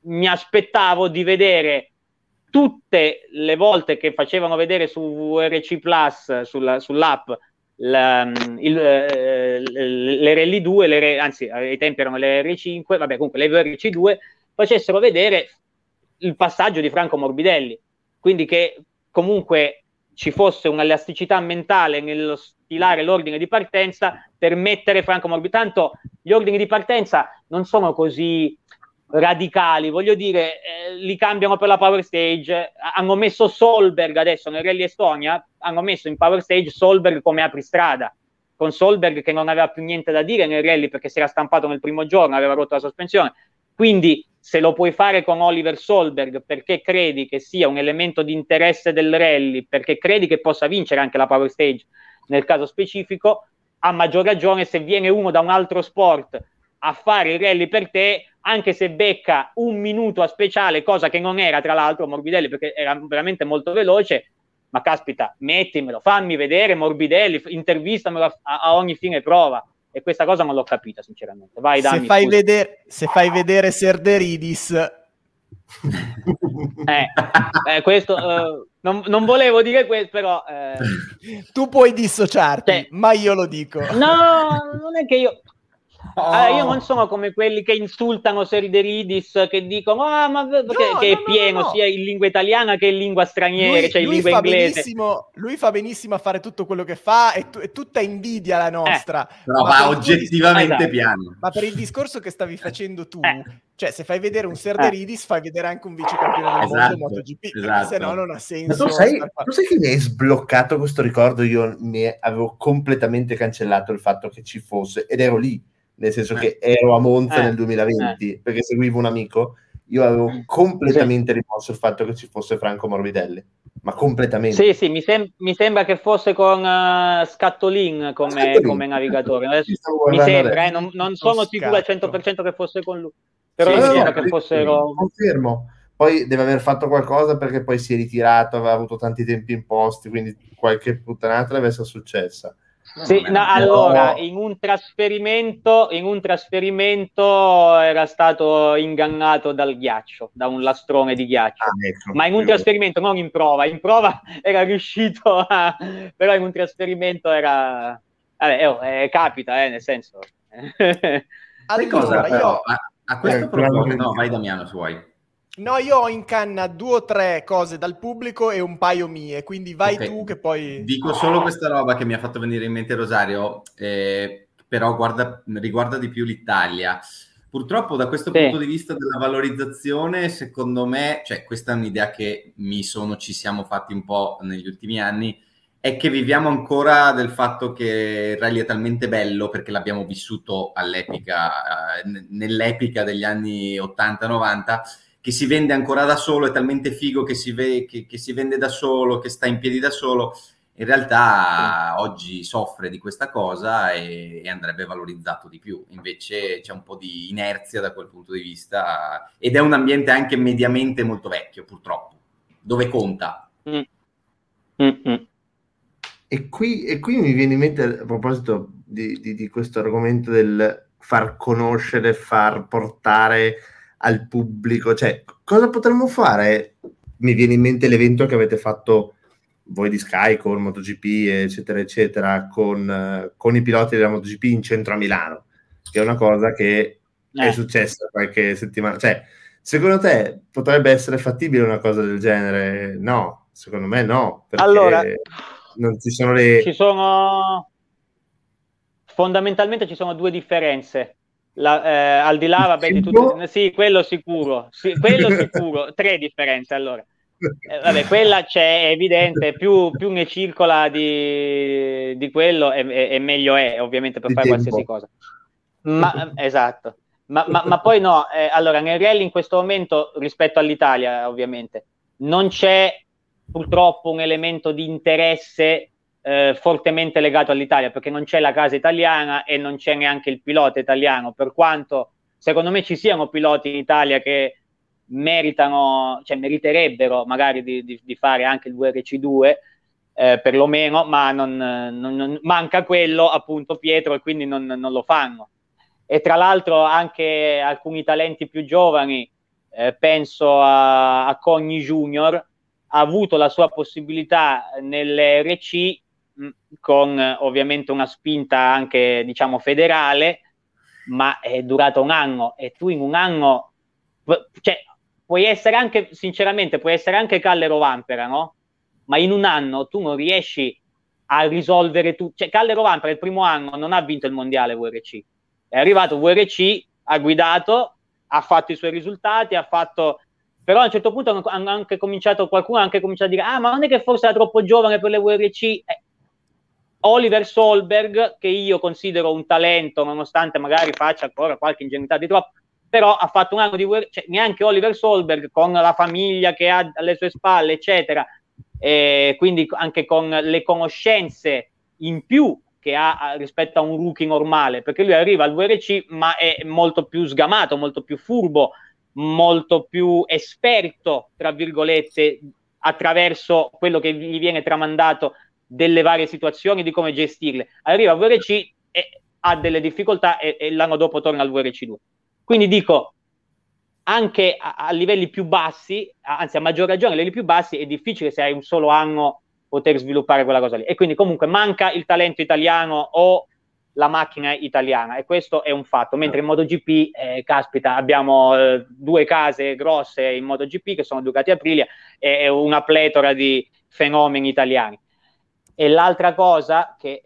mi aspettavo di vedere tutte le volte che facevano vedere su RC Plus, sull'app, le Rally 2, anzi ai tempi erano le R5, vabbè, comunque le RC2, facessero vedere il passaggio di Franco Morbidelli, quindi che comunque ci fosse un'elasticità mentale nello stilare l'ordine di partenza per mettere Franco Morbidelli. Tanto gli ordini di partenza non sono così radicali, voglio dire, li cambiano per la Power Stage. Hanno messo Solberg adesso nel Rally Estonia, hanno messo in Power Stage Solberg come apristrada, con Solberg che non aveva più niente da dire nel Rally perché si era stampato nel primo giorno, aveva rotto la sospensione. Quindi se lo puoi fare con Oliver Solberg perché credi che sia un elemento di interesse del Rally, perché credi che possa vincere anche la Power Stage nel caso specifico, a maggior ragione se viene uno da un altro sport a fare il Rally per te, anche se becca un minuto a speciale, cosa che non era tra l'altro Morbidelli perché era veramente molto veloce, ma caspita, mettimelo, fammi vedere Morbidelli, intervistamelo a ogni fine prova, e questa cosa non l'ho capita sinceramente. Vai, dammi, se fai vedere Serderidis questo non volevo dire questo, però tu puoi dissociarti, cioè, ma io lo dico, no, non è che io io non sono come quelli che insultano Serderidis, che dicono pieno sia in lingua italiana che in lingua straniera, cioè in lingua inglese. Lui fa benissimo a fare tutto quello che fa, è tutta invidia la nostra. Però va oggettivamente piano. Ma per il discorso che stavi facendo tu, cioè se fai vedere un Serderidis, fai vedere anche un vice campione del mondo MotoGP, esatto. Se no non ha senso. Ma tu sai che mi hai sbloccato questo ricordo? Io ne avevo completamente cancellato il fatto che ci fosse, ed ero lì. Nel senso che ero a Monza nel 2020 perché seguivo un amico. Io avevo completamente rimosso il fatto che ci fosse Franco Morbidelli, ma completamente. Sì, mi sembra che fosse con Scattolin come navigatore. Adesso, mi sembra, non sono sicuro al 100% che fosse con lui, però mi sembra che fossero. Confermo. Poi deve aver fatto qualcosa perché poi si è ritirato, aveva avuto tanti tempi imposti, quindi qualche puttanata deve essere successa. Sì, allora in un trasferimento era stato ingannato dal ghiaccio, da un lastrone di ghiaccio, ma in un trasferimento, non in prova era riuscito a, però in un trasferimento era, capita, nel senso. Allora, io a questo proposito, no, vai Damiano se vuoi. No, io ho in canna 2 o 3 cose dal pubblico e un paio mie, quindi vai tu che poi... Dico solo questa roba che mi ha fatto venire in mente Rosario, però riguarda di più l'Italia. Purtroppo da questo punto di vista della valorizzazione, secondo me, cioè questa è un'idea che ci siamo fatti un po' negli ultimi anni, è che viviamo ancora del fatto che il rally è talmente bello perché l'abbiamo vissuto nell'epica degli anni 80-90, che si vende ancora da solo, è talmente figo che si vende da solo, che sta in piedi da solo. In realtà oggi soffre di questa cosa e andrebbe valorizzato di più. Invece c'è un po' di inerzia da quel punto di vista, ed è un ambiente anche mediamente molto vecchio, purtroppo, dove conta. E qui mi viene in mente, a proposito di questo argomento del far conoscere, far portare al pubblico, cioè cosa potremmo fare? Mi viene in mente l'evento che avete fatto voi di Sky con MotoGP eccetera eccetera, con i piloti della MotoGP in centro a Milano, che è una cosa che è successa qualche settimana. Cioè, secondo te potrebbe essere fattibile una cosa del genere? No, secondo me no, perché allora, non ci sono le... Fondamentalmente ci sono due differenze. Al di là di tutto, quello sicuro, 3 differenze. Allora, quella c'è, è evidente, più ne circola di quello e meglio è, ovviamente, per fare qualsiasi cosa. Ma esatto, ma poi no, allora nel rally in questo momento, rispetto all'Italia ovviamente, non c'è purtroppo un elemento di interesse fortemente legato all'Italia, perché non c'è la casa italiana e non c'è neanche il pilota italiano, per quanto secondo me ci siano piloti in Italia che meritano, cioè meriterebbero magari di fare anche il WRC2 perlomeno, ma non manca quello, appunto, Pietro, e quindi non lo fanno. E tra l'altro anche alcuni talenti più giovani, penso a Cogni Junior, ha avuto la sua possibilità nelle RC con ovviamente una spinta anche, diciamo, federale, ma è durata un anno, e tu in un anno, cioè, puoi essere anche, sinceramente, puoi essere anche Callero Vampera, no? Ma in un anno tu non riesci a risolvere tutto. Cioè, Callero Vampera il primo anno non ha vinto il mondiale WRC, è arrivato WRC, ha guidato, ha fatto i suoi risultati, ha fatto, però a un certo punto qualcuno ha anche cominciato a dire, ah, ma non è che forse era troppo giovane per le WRC? Oliver Solberg, che io considero un talento, nonostante magari faccia ancora qualche ingenuità di troppo, però ha fatto un anno di WRC, cioè, neanche Oliver Solberg, con la famiglia che ha alle sue spalle, eccetera, e quindi anche con le conoscenze in più che ha rispetto a un rookie normale, perché lui arriva al WRC ma è molto più sgamato, molto più furbo, molto più esperto, tra virgolette, attraverso quello che gli viene tramandato delle varie situazioni, di come gestirle. Arriva al WRC e ha delle difficoltà e l'anno dopo torna al WRC2. Quindi dico, anche a livelli più bassi, anzi a maggior ragione a livelli più bassi, è difficile, se hai un solo anno, poter sviluppare quella cosa lì. E quindi comunque manca il talento italiano o la macchina italiana, e questo è un fatto. Mentre in MotoGP, caspita, abbiamo due case grosse in MotoGP, che sono Ducati e Aprilia, e una pletora di fenomeni italiani. E l'altra cosa che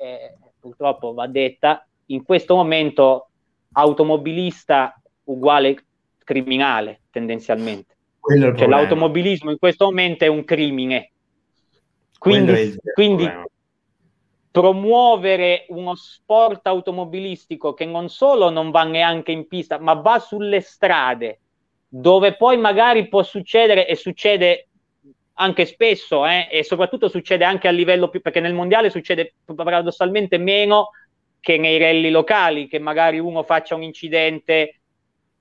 purtroppo va detta, in questo momento automobilista uguale criminale, tendenzialmente. Cioè, l'automobilismo in questo momento è un crimine. Quindi promuovere uno sport automobilistico che non solo non va neanche in pista, ma va sulle strade, dove poi magari può succedere, e succede anche spesso, e soprattutto succede anche a livello più, perché nel mondiale succede paradossalmente meno che nei rally locali, che magari uno faccia un incidente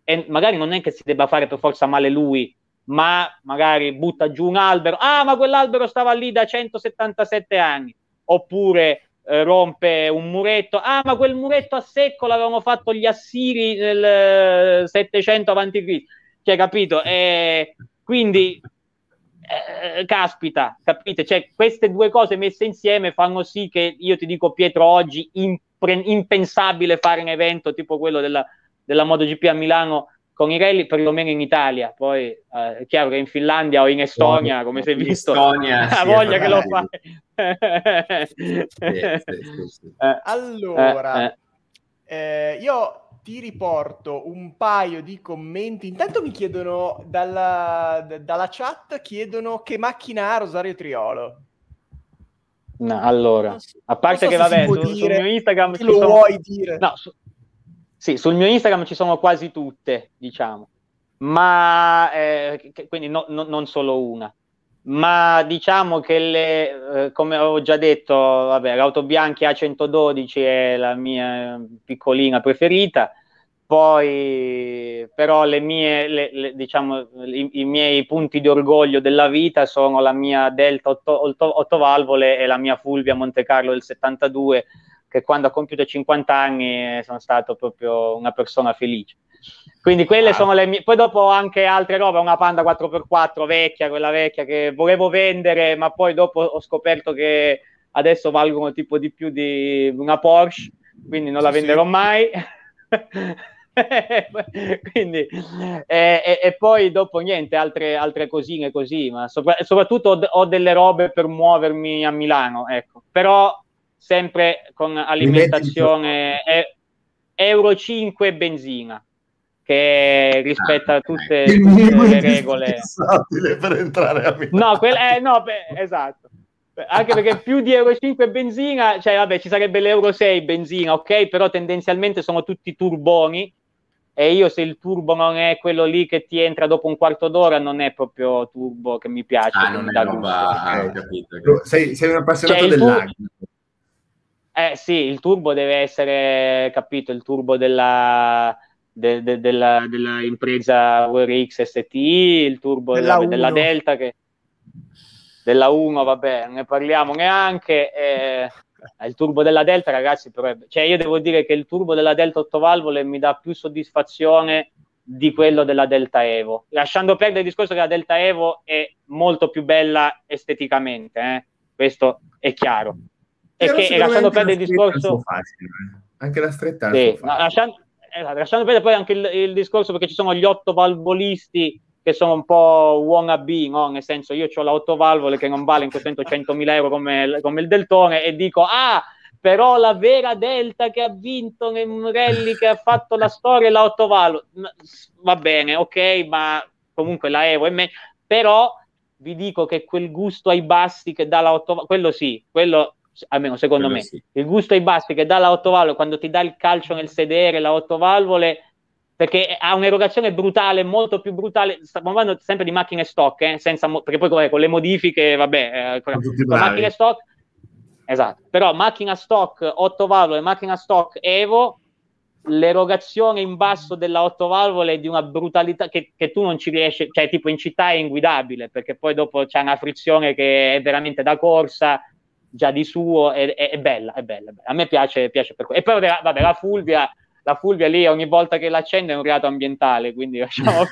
e magari non è che si debba fare per forza male lui, ma magari butta giù un albero, ah, ma quell'albero stava lì da 177 anni, oppure rompe un muretto, ah, ma quel muretto a secco l'avevano fatto gli assiri nel 700 a.C., cioè, capito? Quindi caspita, capite? Cioè, queste due cose messe insieme fanno sì che, io ti dico, Pietro, oggi impensabile fare un evento tipo quello della MotoGP a Milano con i rally, perlomeno in Italia. Poi è chiaro che in Finlandia o in Estonia, come si è visto, Estonia, sì, voglia che lo fai. Sì. Allora, io ti riporto un paio di commenti. Intanto mi chiedono dalla chat, chiedono che macchina ha Rosario Triolo. No, allora, a parte che vabbè, sul mio Instagram lo vuoi dire? No, sì, sul mio Instagram ci sono quasi tutte, diciamo, ma quindi non solo una, ma diciamo che le, come ho già detto, vabbè, l'Auto Bianchi A112 è la mia piccolina preferita, poi però i miei punti di orgoglio della vita sono la mia Delta 8 valvole e la mia Fulvia Monte Carlo del 72, che quando ha compiuto 50 anni sono stato proprio una persona felice. Quindi quelle sono le mie. Poi dopo anche altre robe, una Panda 4x4 vecchia, quella vecchia che volevo vendere, ma poi dopo ho scoperto che adesso valgono tipo di più di una Porsche, quindi non la venderò mai. Quindi e poi dopo niente, altre cosine così, ma soprattutto ho delle robe per muovermi a Milano, ecco. Però sempre con alimentazione Euro 5 e benzina, che rispetta tutte le regole. Per entrare a Milano. No, esatto. Anche perché più di Euro 5 e benzina, cioè vabbè, ci sarebbe l'Euro 6 benzina, ok? Però tendenzialmente sono tutti turboni, e io, se il turbo non è quello lì che ti entra dopo un quarto d'ora, non è proprio turbo che mi piace. Non è roba, ho capito. Sei un appassionato dell'agro. Sì, il turbo deve essere, capito, il turbo della della impresa WRX ST, il turbo della Delta, che della 1, vabbè, ne parliamo neanche. Il turbo della Delta, ragazzi, però, cioè, io devo dire che il turbo della Delta 8 valvole mi dà più soddisfazione di quello della Delta Evo, lasciando perdere il discorso che la Delta Evo è molto più bella esteticamente, questo è chiaro, e lasciando perdere il discorso facile, anche la stretta, sì, lasciando perdere poi anche il discorso, perché ci sono gli ottovalvolisti che sono un po' wannabe, no? Nel senso, io ho la 8 valvole che non vale in questo momento 100.000 euro come il Deltone, e dico, però la vera Delta che ha vinto un rally, che ha fatto la storia, è la 8 valvole. Va bene, ok, ma comunque la Evo è meglio. Però vi dico che quel gusto ai bassi che dà la 8 valvole, quello sì, quello almeno secondo me, sì. Il gusto ai bassi che dà la 8 valvole, quando ti dà il calcio nel sedere la 8 valvole, perché ha un'erogazione brutale, molto più brutale. Stiamo parlando sempre di macchine stock, perché poi con le modifiche, vabbè, con macchine stock, esatto, però macchina stock 8 valvole, macchina stock Evo, l'erogazione in basso della 8 valvole è di una brutalità che tu non ci riesci, cioè tipo in città è inguidabile, perché poi dopo c'è una frizione che è veramente da corsa, già di suo è bella. A me piace per quello. E poi vabbè, la Fulvia lì ogni volta che l'accende è un reato ambientale, quindi lasciamo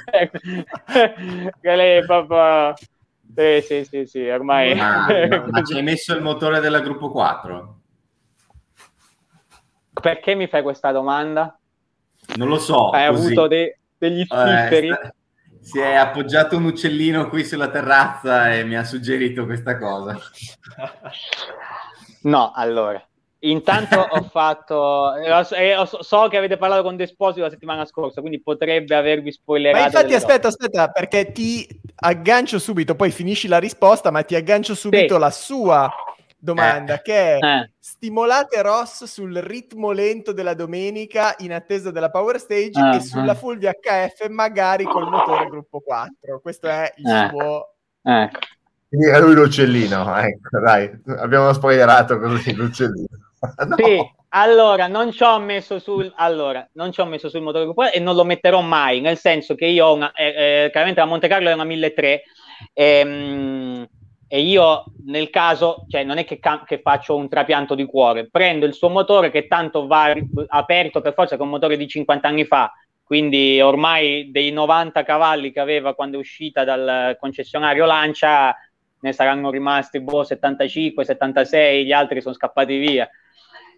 che lei proprio... sì, ormai... Ma ci hai messo il motore della Gruppo 4? Perché mi fai questa domanda? Non lo so. Hai così avuto degli stifferi? Si è appoggiato un uccellino qui sulla terrazza e mi ha suggerito questa cosa. No, allora... Intanto so che avete parlato con Desposito la settimana scorsa, quindi potrebbe avervi spoilerato. Ma infatti aspetta, perché ti aggancio subito, poi finisci la risposta, ma ti aggancio subito la sua domanda, che è stimolate Ross sul ritmo lento della domenica in attesa della Power Stage e sulla Fulvia HF magari col motore Gruppo 4. Questo è il suo... Ecco. Quindi era lui l'uccellino, ecco, dai, abbiamo spoilerato così l'uccellino. No. Sì, allora non ci ho messo sul motore Gruppo 4 e non lo metterò mai, nel senso che io ho chiaramente la Monte Carlo è una 1300 e io nel caso, cioè non è che faccio un trapianto di cuore, prendo il suo motore che tanto va aperto per forza, che è un motore di 50 anni fa, quindi ormai dei 90 cavalli che aveva quando è uscita dal concessionario Lancia ne saranno rimasti 75, 76, gli altri sono scappati via.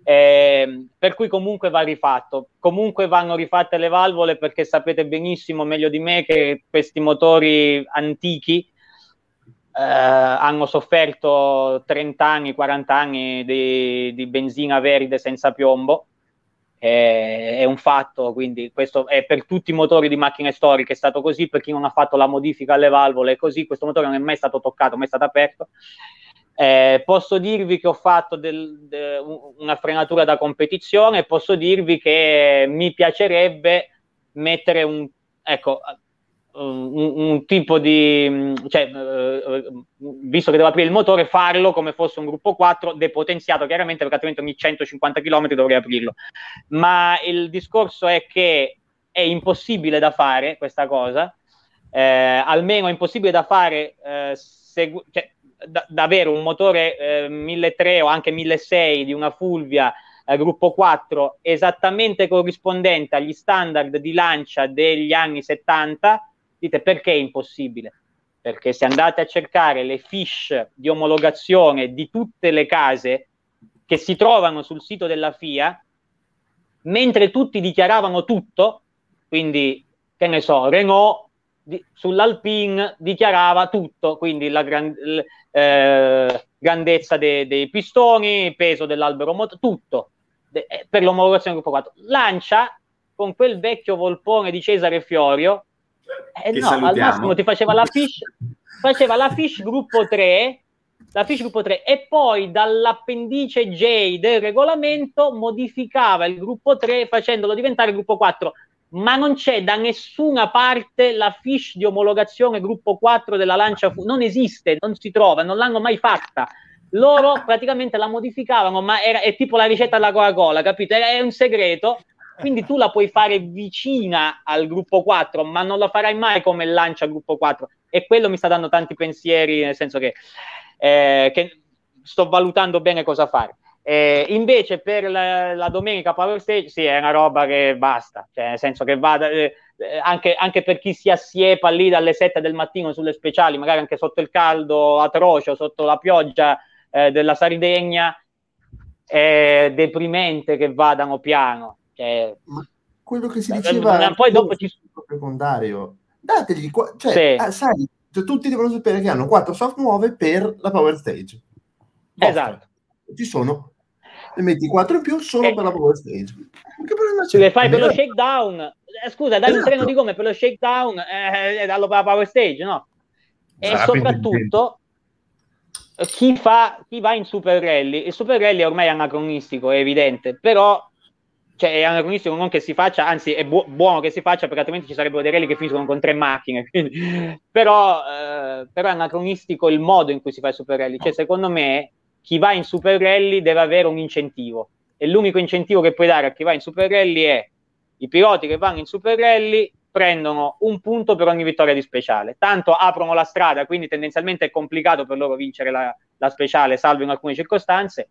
Per cui comunque va rifatto, comunque vanno rifatte le valvole, perché sapete benissimo meglio di me che questi motori antichi hanno sofferto 30 anni, 40 anni di benzina verde senza piombo, è un fatto, quindi questo è per tutti i motori di macchine storiche, è stato così, per chi non ha fatto la modifica alle valvole è così, questo motore non è mai stato toccato, mai stato aperto. Posso dirvi che ho fatto una frenatura da competizione, posso dirvi che mi piacerebbe mettere un tipo di, cioè, visto che devo aprire il motore, farlo come fosse un Gruppo 4 depotenziato, chiaramente, perché altrimenti ogni 150 km dovrei aprirlo, ma il discorso è che è impossibile da fare questa cosa, almeno è impossibile da fare cioè, da avere un motore 1300 o anche 1600 di una Fulvia Gruppo 4 esattamente corrispondente agli standard di Lancia degli anni 70. Dite perché è impossibile? Perché se andate a cercare le fiche di omologazione di tutte le case che si trovano sul sito della FIA, mentre tutti dichiaravano tutto, quindi che ne so, Renault sull'Alpine dichiarava tutto, quindi la grandezza dei pistoni, peso dell'albero tutto per l'omologazione Gruppo 4. Lancia con quel vecchio volpone di Cesare Fiorio, no, salutiamo. Al massimo ti faceva la fish Gruppo 3, la fish Gruppo 3, e poi dall'appendice J del regolamento modificava il Gruppo 3 facendolo diventare Gruppo 4. Ma non c'è da nessuna parte la fiche di omologazione Gruppo 4 della Lancia, non esiste, non si trova, non l'hanno mai fatta. Loro praticamente la modificavano, ma è tipo la ricetta della Coca-Cola, capito? È un segreto, Quindi tu la puoi fare vicina al gruppo 4, ma non la farai mai come lancia gruppo 4. E quello mi sta dando tanti pensieri, nel senso che sto valutando bene cosa fare. Invece per la domenica Power Stage sì, è una roba che basta, cioè, nel senso che vada anche per chi si assiepa lì dalle 7 del mattino sulle speciali, magari anche sotto il caldo atroce o sotto la pioggia della Sardegna, è deprimente che vadano piano, cioè, ma quello che si diceva poi dopo ci secondario, dategli cioè, sì. Sai, tutti devono sapere che hanno 4 soft nuove per la Power Stage. Basta. Esatto, ci sono, ne metti 4 in più solo per la Power Stage. Che problema c'è? Le fai per lo shakedown, scusa, dai, esatto. Un treno di gomme per lo shakedown e dallo per la Power Stage, no? E soprattutto chi va in Super Rally, il Super Rally è ormai anacronistico, è evidente, però cioè è anacronistico non che si faccia, anzi è buono che si faccia, perché altrimenti ci sarebbero dei rally che finiscono con 3 macchine, quindi. Però è anacronistico il modo in cui si fa il Super Rally, cioè secondo me chi va in Super Rally deve avere un incentivo, e l'unico incentivo che puoi dare a chi va in Super Rally è: i piloti che vanno in Super Rally prendono un punto per ogni vittoria di speciale, tanto aprono la strada, quindi tendenzialmente è complicato per loro vincere la speciale, salvo in alcune circostanze.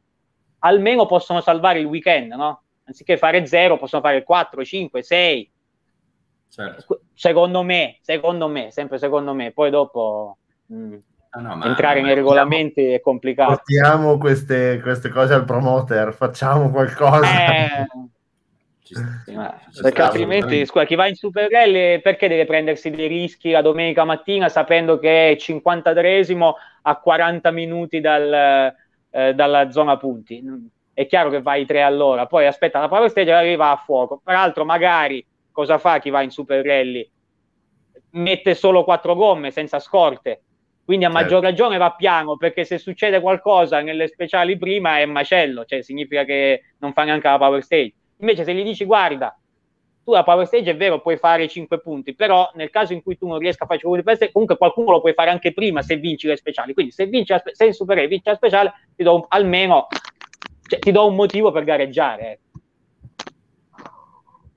Almeno possono salvare il weekend, no? Anziché fare 0 possono fare 4, 5, 6. Certo. Secondo me, sempre secondo me, poi dopo... entrare nei regolamenti è complicato. Portiamo queste cose al promoter, facciamo qualcosa. Perché altrimenti chi va in Super Rally perché deve prendersi dei rischi la domenica mattina sapendo che è 53esimo a 40 minuti dalla zona punti? È chiaro che vai 3 all'ora, poi aspetta la Power Stage e arriva a fuoco. Peraltro magari cosa fa chi va in Super Rally? Mette solo 4 gomme senza scorte. Quindi a maggior ragione va piano, perché se succede qualcosa nelle speciali prima è macello, cioè significa che non fa neanche la Power Stage. Invece se gli dici: guarda, tu la Power Stage è vero, puoi fare 5 punti, però nel caso in cui tu non riesca a fare 5 punti per sé, comunque qualcuno lo puoi fare anche prima se vinci le speciali. Quindi se il Super Rally vince la speciale, ti do almeno, cioè, ti do un motivo per gareggiare.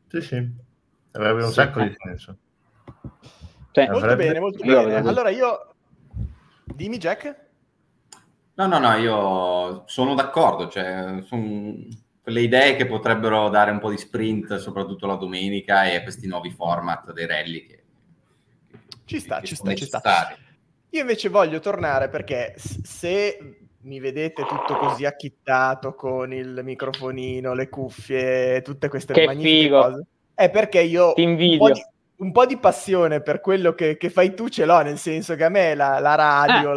Sì, avrebbe un sacco di senso. Sì. Molto bene. Allora io... Dimmi, Jack? No, io sono d'accordo, cioè sono quelle idee che potrebbero dare un po' di sprint, soprattutto la domenica, e questi nuovi format dei rally che ci sta. Io invece voglio tornare, perché se mi vedete tutto così acchittato con il microfonino, le cuffie, tutte queste che magnifiche figo. Cose, è perché io ti invidio. Un po' di passione per quello che fai tu ce l'ho, nel senso che a me la radio,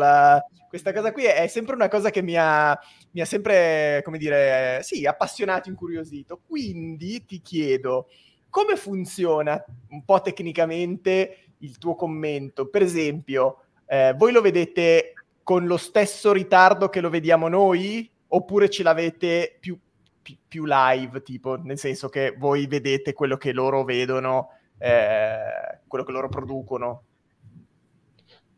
questa cosa qui è sempre una cosa che mi ha sempre, come dire, sì, appassionato, incuriosito. Quindi ti chiedo, come funziona un po' tecnicamente il tuo commento? Per esempio, voi lo vedete con lo stesso ritardo che lo vediamo noi, oppure ce l'avete più live, tipo, nel senso che voi vedete quello che loro vedono, quello che loro producono?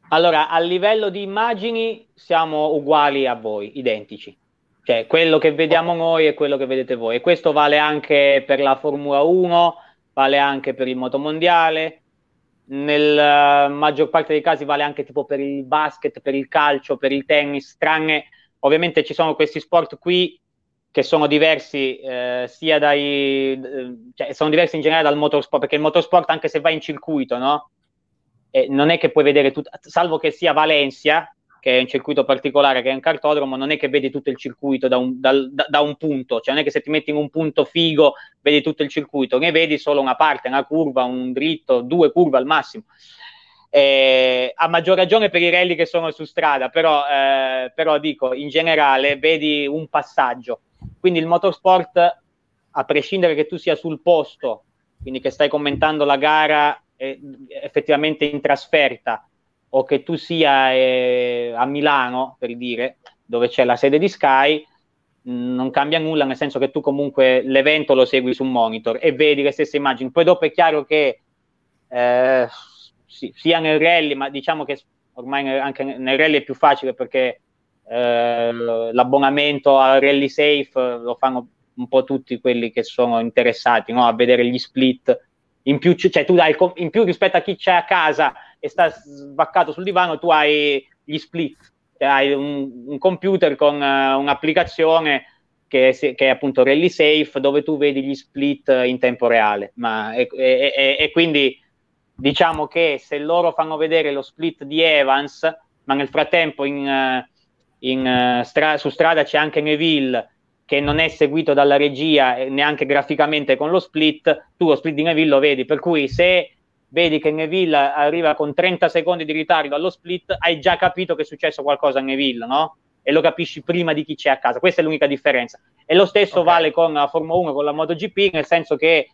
Allora, a livello di immagini siamo uguali a voi, identici, cioè quello che vediamo noi e quello che vedete voi, e questo vale anche per la Formula 1, vale anche per il motomondiale, nella maggior parte dei casi vale anche tipo per il basket, per il calcio, per il tennis, tranne ovviamente ci sono questi sport qui che sono diversi, sia cioè sono diversi in generale dal motorsport, perché il motorsport, anche se vai in circuito, no? Non è che puoi vedere tutto, salvo che sia Valencia, che è un circuito particolare, che è un cartodromo, non è che vedi tutto il circuito da un punto, cioè non è che se ti metti in un punto figo vedi tutto il circuito, ne vedi solo una parte, una curva, un dritto, 2 curve al massimo. A maggior ragione per i rally che sono su strada, però dico, in generale vedi un passaggio. Quindi il motorsport, a prescindere che tu sia sul posto, quindi che stai commentando la gara effettivamente in trasferta, o che tu sia a Milano, per dire, dove c'è la sede di Sky, non cambia nulla, nel senso che tu comunque l'evento lo segui su un monitor e vedi le stesse immagini. Poi dopo è chiaro che sia nel rally, ma diciamo che ormai anche nel rally è più facile, perché l'abbonamento al Rally Safe lo fanno un po' tutti quelli che sono interessati, no? A vedere gli split in più, cioè tu dai in più rispetto a chi c'è a casa e sta sbaccato sul divano, tu hai gli split, cioè hai un computer con un'applicazione che è appunto Rally Safe, dove tu vedi gli split in tempo reale, e quindi diciamo che se loro fanno vedere lo split di Evans, ma nel frattempo su strada c'è anche Neville che non è seguito dalla regia neanche graficamente con lo split, tu lo split di Neville lo vedi, per cui se vedi che Neville arriva con 30 secondi di ritardo allo split, hai già capito che è successo qualcosa a Neville, no? E lo capisci prima di chi c'è a casa, questa è l'unica differenza. E lo stesso vale con la Formula 1, con la MotoGP, nel senso che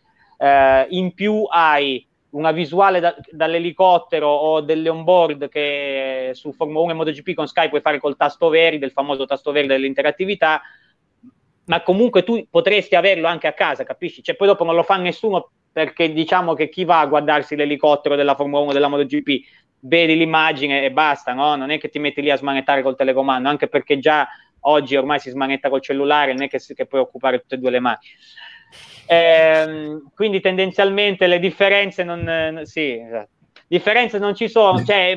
in più hai una visuale dall'elicottero o delle onboard che su Formula 1 e MotoGP con Sky puoi fare col tasto verde, del famoso tasto verde dell'interattività, ma comunque tu potresti averlo anche a casa, capisci? Cioè poi dopo non lo fa nessuno, perché diciamo che chi va a guardarsi l'elicottero della Formula 1 della MotoGP vedi l'immagine e basta, no? Non è che ti metti lì a smanettare col telecomando, anche perché già oggi ormai si smanetta col cellulare, non è che puoi occupare tutte e due le mani. Quindi tendenzialmente le differenze differenze non ci sono, cioè,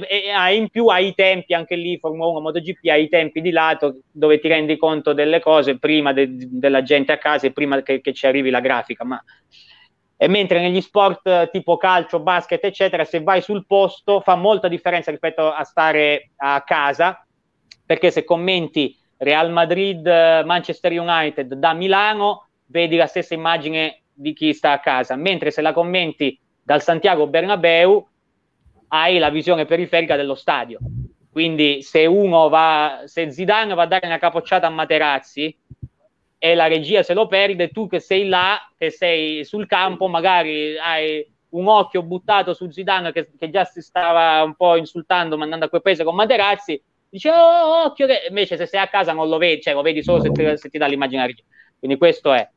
in più ai tempi, anche lì Formula 1 MotoGP ai tempi di lato, dove ti rendi conto delle cose prima della gente a casa e prima che ci arrivi la grafica, e mentre negli sport tipo calcio, basket eccetera, se vai sul posto fa molta differenza rispetto a stare a casa, perché se commenti Real Madrid Manchester United da Milano vedi la stessa immagine di chi sta a casa, mentre se la commenti dal Santiago Bernabéu hai la visione periferica dello stadio. Quindi se Zidane va a dare una capocciata a Materazzi e la regia se lo perde, tu che sei là, che sei sul campo, magari hai un occhio buttato su Zidane che già si stava un po' insultando, mandando a quel paese con Materazzi, dice oh, occhio che... Invece se sei a casa non lo vedi, cioè lo vedi solo se ti dà l'immagine regia. Quindi questo è.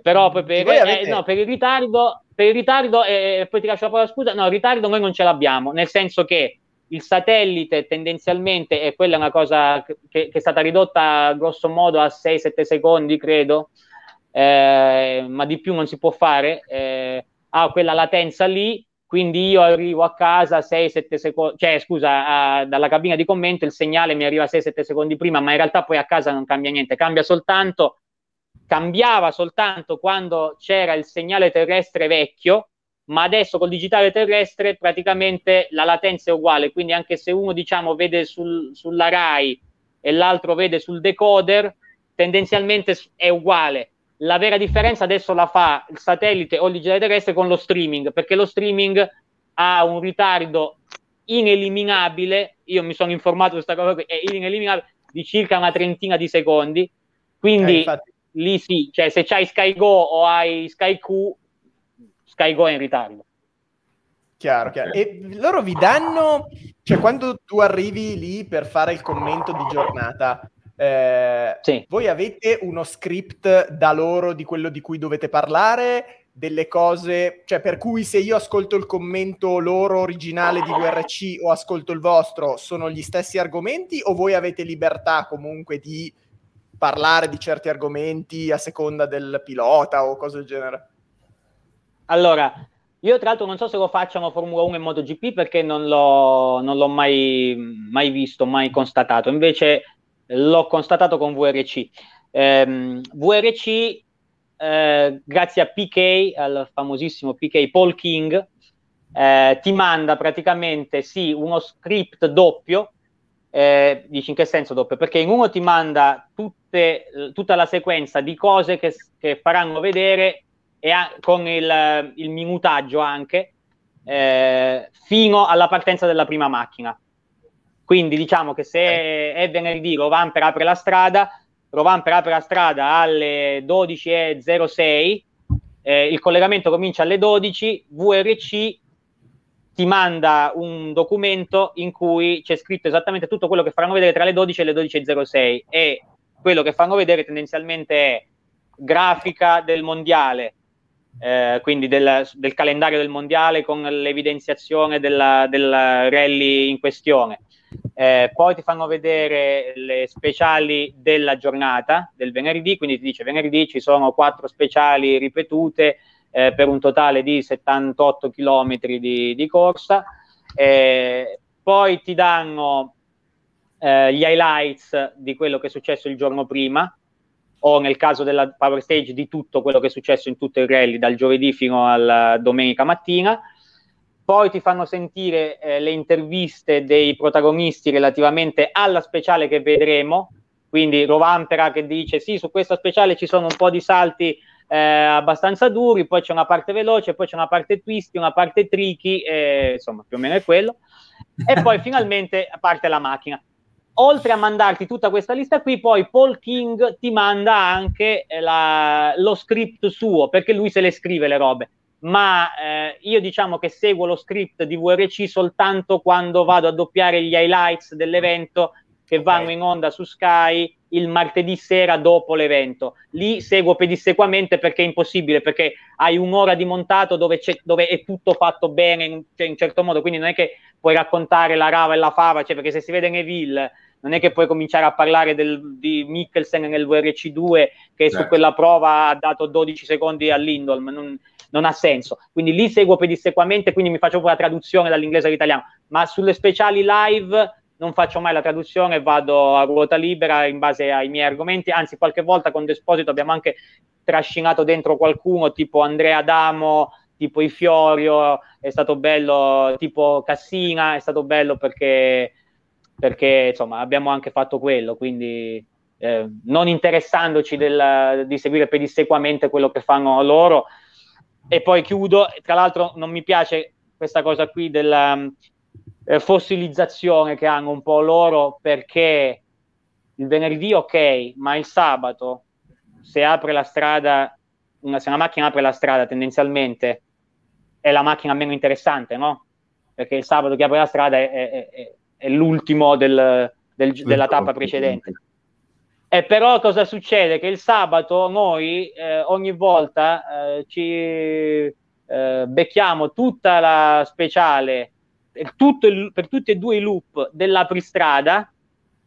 Però per il ritardo... Per il ritardo, poi ti lascio la parola, scusa, no, il ritardo noi non ce l'abbiamo, nel senso che il satellite tendenzialmente, e quella è una cosa che è stata ridotta grosso modo a 6-7 secondi, credo, ma di più non si può fare, ha quella latenza lì, quindi io arrivo a casa 6-7 secondi, cioè scusa, dalla cabina di commento il segnale mi arriva 6-7 secondi prima, ma in realtà poi a casa non cambia niente, cambiava soltanto quando c'era il segnale terrestre vecchio, ma adesso col digitale terrestre praticamente la latenza è uguale, quindi anche se uno diciamo vede sulla Rai e l'altro vede sul decoder, tendenzialmente è uguale. La vera differenza adesso la fa il satellite o il digitale terrestre con lo streaming, perché lo streaming ha un ritardo ineliminabile, io mi sono informato su questa cosa qui, è ineliminabile, di circa una trentina di secondi, quindi lì sì, cioè se c'hai Sky Go o hai Sky Q, Sky Go è in ritardo. Chiaro. E loro vi danno, cioè quando tu arrivi lì per fare il commento di giornata, sì. Voi avete uno script da loro di quello di cui dovete parlare, delle cose, cioè per cui se io ascolto il commento loro originale di WRC o ascolto il vostro, sono gli stessi argomenti, o voi avete libertà comunque di parlare di certi argomenti a seconda del pilota o cose del genere? Allora, io tra l'altro non so se lo facciano Formula 1 e MotoGP, perché non l'ho mai visto, mai constatato. Invece l'ho constatato con VRC. VRC, grazie a PK, al famosissimo PK Paul King, ti manda praticamente uno script doppio. Dici in che senso doppio? Perché in uno ti manda tutta la sequenza di cose che faranno vedere e con il minutaggio anche fino alla partenza della prima macchina. Quindi diciamo che se è venerdì, Rovanper apre la strada alle 12:06, il collegamento comincia alle 12, VRC ti manda un documento in cui c'è scritto esattamente tutto quello che faranno vedere tra le 12 e le 12:06, e quello che fanno vedere tendenzialmente è grafica del mondiale, quindi del calendario del mondiale con l'evidenziazione della rally in questione. Poi ti fanno vedere le speciali della giornata del venerdì, quindi ti dice venerdì ci sono 4 speciali ripetute per un totale di 78 chilometri di corsa. Poi ti danno gli highlights di quello che è successo il giorno prima, o nel caso della Power Stage di tutto quello che è successo in tutto il rally dal giovedì fino alla domenica mattina. Poi ti fanno sentire le interviste dei protagonisti relativamente alla speciale che vedremo, quindi Rovampera che dice sì, su questa speciale ci sono un po' di salti abbastanza duri, poi c'è una parte veloce, poi c'è una parte twisty, una parte tricky, insomma più o meno è quello, e poi finalmente parte la macchina. Oltre a mandarti tutta questa lista qui, poi Paul King ti manda anche lo script suo, perché lui se le scrive le robe, ma io diciamo che seguo lo script di VRC soltanto quando vado a doppiare gli highlights dell'evento che vanno in onda su Sky il martedì sera dopo l'evento. Lì seguo pedissequamente perché è impossibile, perché hai un'ora di montato dove è tutto fatto bene in certo modo, quindi non è che puoi raccontare la rava e la fava, perché se si vede Neville non è che puoi cominciare a parlare di Mikkelsen nel VRC2 che su quella prova ha dato 12 secondi a Lindholm, non ha senso. Quindi lì seguo pedissequamente, quindi mi faccio la traduzione dall'inglese all'italiano, ma sulle speciali live non faccio mai la traduzione, vado a ruota libera in base ai miei argomenti. Anzi, qualche volta con Desposito abbiamo anche trascinato dentro qualcuno, tipo Andrea Adamo, tipo I Fiorio, è stato bello, tipo Cassina, è stato bello perché insomma abbiamo anche fatto quello, quindi non interessandoci di seguire pedissequamente quello che fanno loro. E poi chiudo, tra l'altro non mi piace questa cosa qui della fossilizzazione che hanno un po' loro, perché il venerdì ok, ma il sabato se apre la strada, se una macchina apre la strada tendenzialmente è la macchina meno interessante, no? Perché il sabato che apre la strada è l'ultimo della tappa precedente. E però cosa succede? Che il sabato noi ogni volta ci becchiamo tutta la speciale per tutti e due i loop dell'apristrada,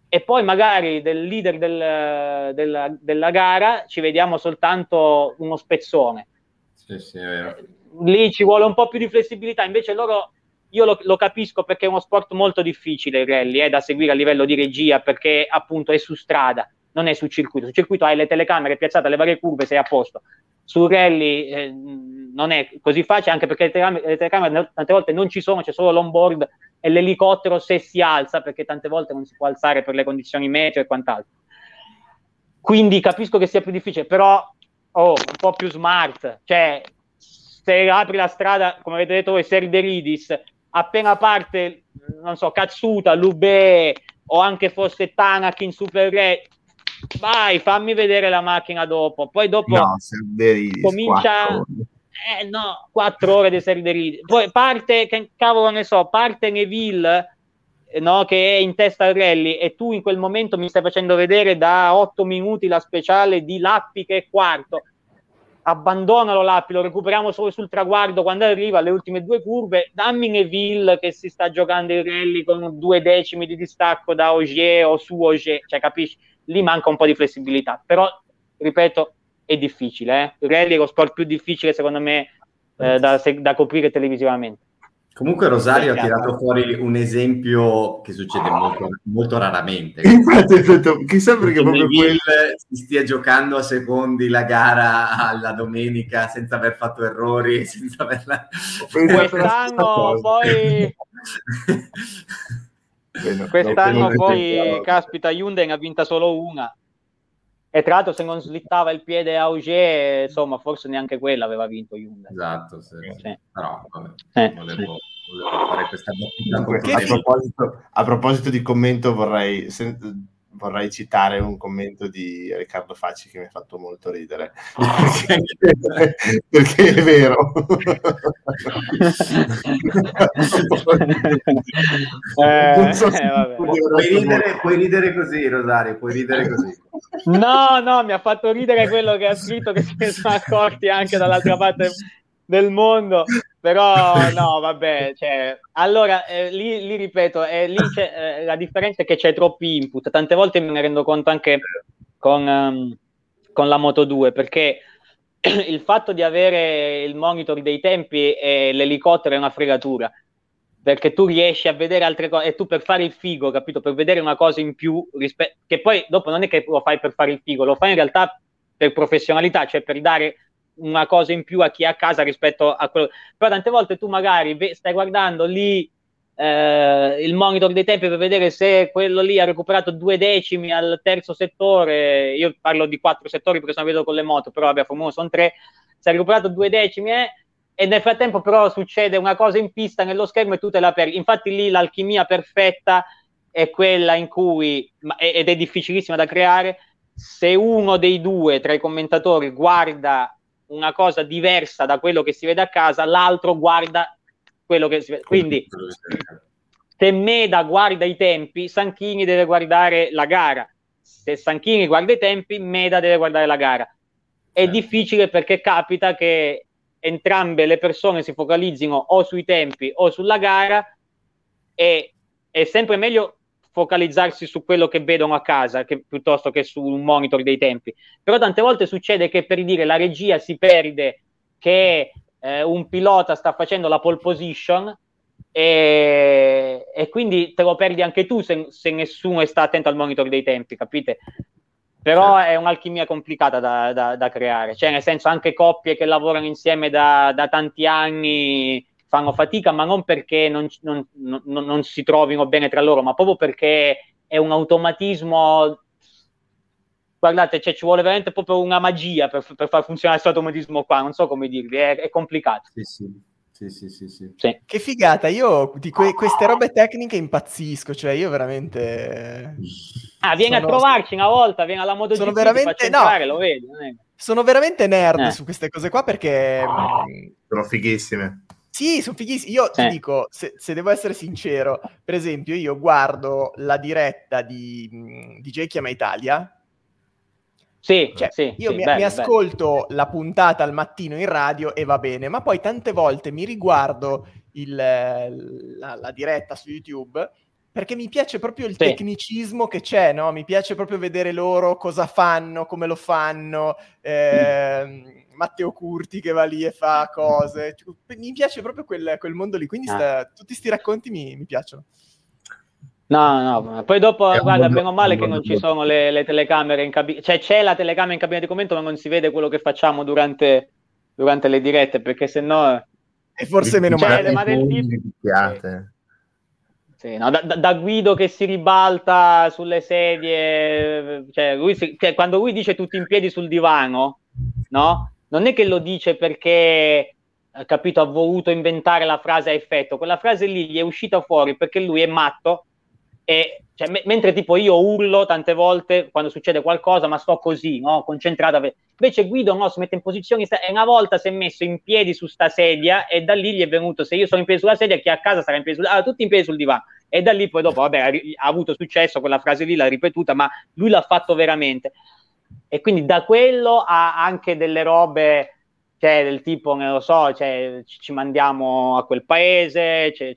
e poi magari del leader della gara ci vediamo soltanto uno spezzone. Sì, è vero. Lì ci vuole un po' più di flessibilità, invece loro, io lo capisco perché è uno sport molto difficile il rally, da seguire a livello di regia, perché appunto è su strada, non è su circuito. Su circuito hai le telecamere piazzate alle varie curve, sei a posto. Sul rally non è così facile, anche perché le telecamere tante volte non ci sono, c'è solo l'onboard e l'elicottero se si alza, perché tante volte non si può alzare per le condizioni meteo e quant'altro. Quindi capisco che sia più difficile, però un po' più smart, cioè se apri la strada, come avete detto voi, Serderidis, appena parte, non so, Katsuta, Lube, o anche fosse Tanaka in Super Re, vai, fammi vedere la macchina dopo. Poi dopo no, comincia 4 ore di Serderidis, poi parte, che cavolo ne so, parte Neville, no, che è in testa al rally, e tu in quel momento mi stai facendo vedere da 8 minuti la speciale di Lappi che è quarto. Abbandonalo Lappi, lo recuperiamo solo sul traguardo quando arriva alle ultime 2 curve. Dammi Neville che si sta giocando il rally con 2 decimi di distacco da Ogier o su Ogier, cioè capisci? Lì manca un po' di flessibilità, però ripeto, è difficile, eh? Il rally è lo sport più difficile secondo me da coprire televisivamente. Comunque Rosario ha tirato fuori un esempio che succede molto, molto raramente. Infatti, chissà perché proprio quello si stia giocando a secondi la gara alla domenica senza aver fatto errori, senza averla. Quest'anno poi caspita, Hyundai ne ha vinta solo una. E tra l'altro se non slittava il piede a Ogier, insomma, forse neanche quella aveva vinto Hyundai. Esatto, sì. Però vabbè, volevo fare questa battuta. A proposito di commento vorrei citare un commento di Riccardo Facci che mi ha fatto molto ridere. Perché è vero. Non so, puoi ridere così, Rosario, puoi ridere così. No, mi ha fatto ridere quello che ha scritto, che se ne sono accorti anche dall'altra parte del mondo, però no, vabbè, cioè, allora lì ripeto, lì c'è, la differenza è che c'è troppi input. Tante volte me ne rendo conto anche con la Moto 2, perché il fatto di avere il monitor dei tempi e l'elicottero è una fregatura, perché tu riesci a vedere altre cose e tu, per fare il figo, capito, per vedere una cosa in più rispetto, che poi dopo non è che lo fai per fare il figo, lo fai in realtà per professionalità, cioè per dare una cosa in più a chi è a casa rispetto a quello. Però tante volte tu magari stai guardando lì il monitor dei tempi per vedere se quello lì ha recuperato 2 decimi al terzo settore. Io parlo di 4 settori perché sono vedo con le moto, però vabbè, famoso sono 3. Si è recuperato 2 decimi e nel frattempo però succede una cosa in pista nello schermo e tu te la perdi. Infatti lì l'alchimia perfetta è quella in cui, ed è difficilissima da creare, se uno dei due tra i commentatori guarda una cosa diversa da quello che si vede a casa, l'altro guarda quello che si vede. Quindi se Meda guarda i tempi, Sanchini deve guardare la gara. Se Sanchini guarda i tempi, Meda deve guardare la gara. È difficile perché capita che entrambe le persone si focalizzino o sui tempi o sulla gara, e è sempre meglio focalizzarsi su quello che vedono a casa piuttosto che su un monitor dei tempi. Però tante volte succede che, per dire, la regia si perde che un pilota sta facendo la pole position e quindi te lo perdi anche tu se nessuno è stato attento al monitor dei tempi, capite? Però è un'alchimia complicata da creare, cioè, nel senso, anche coppie che lavorano insieme da tanti anni fanno fatica, ma non perché non si trovino bene tra loro, ma proprio perché è un automatismo. Guardate, cioè, ci vuole veramente proprio una magia per far funzionare questo automatismo qua, non so come dirvi, è complicato. Sì. Che figata, io di queste robe tecniche impazzisco, cioè io veramente... vieni a trovarci una volta, vieni alla MotoGP, sono veramente... ti faccio entrare, lo vedi. Sono veramente nerd su queste cose qua, perché... sono fighissime. Sì, sono fighissimi. Io ti dico, se devo essere sincero, per esempio, io guardo la diretta di J Chiama Italia. Sì, cioè, mi ascolto la puntata al mattino in radio e va bene, ma poi tante volte mi riguardo la diretta su YouTube, perché mi piace proprio il tecnicismo che c'è, no? Mi piace proprio vedere loro cosa fanno, come lo fanno, Matteo Curti che va lì e fa cose, mi piace proprio quel mondo lì, quindi tutti sti racconti mi piacciono. No, poi dopo, guarda, meno male che non ci sono le telecamere in cabina, cioè c'è la telecamera in cabina di commento, ma non si vede quello che facciamo durante le dirette, perché sennò... E forse meno male. Ma del tipo... Sì, no, da Guido che si ribalta sulle sedie, cioè quando lui dice tutti in piedi sul divano, no? Non è che lo dice perché, capito, ha voluto inventare la frase a effetto, quella frase lì gli è uscita fuori perché lui è matto, e cioè, mentre tipo io urlo tante volte quando succede qualcosa, ma sto così, no? Concentrata, invece Guido no, si mette in posizione, e una volta si è messo in piedi su sta sedia e da lì gli è venuto, se io sono in piedi sulla sedia, chi a casa sarà in piedi tutti in piedi sul divano, e da lì poi dopo, vabbè, ha avuto successo, quella frase lì l'ha ripetuta, ma lui l'ha fatto veramente. E quindi da quello ha anche delle robe, cioè, del tipo, non lo so, cioè, ci mandiamo a quel paese, cioè,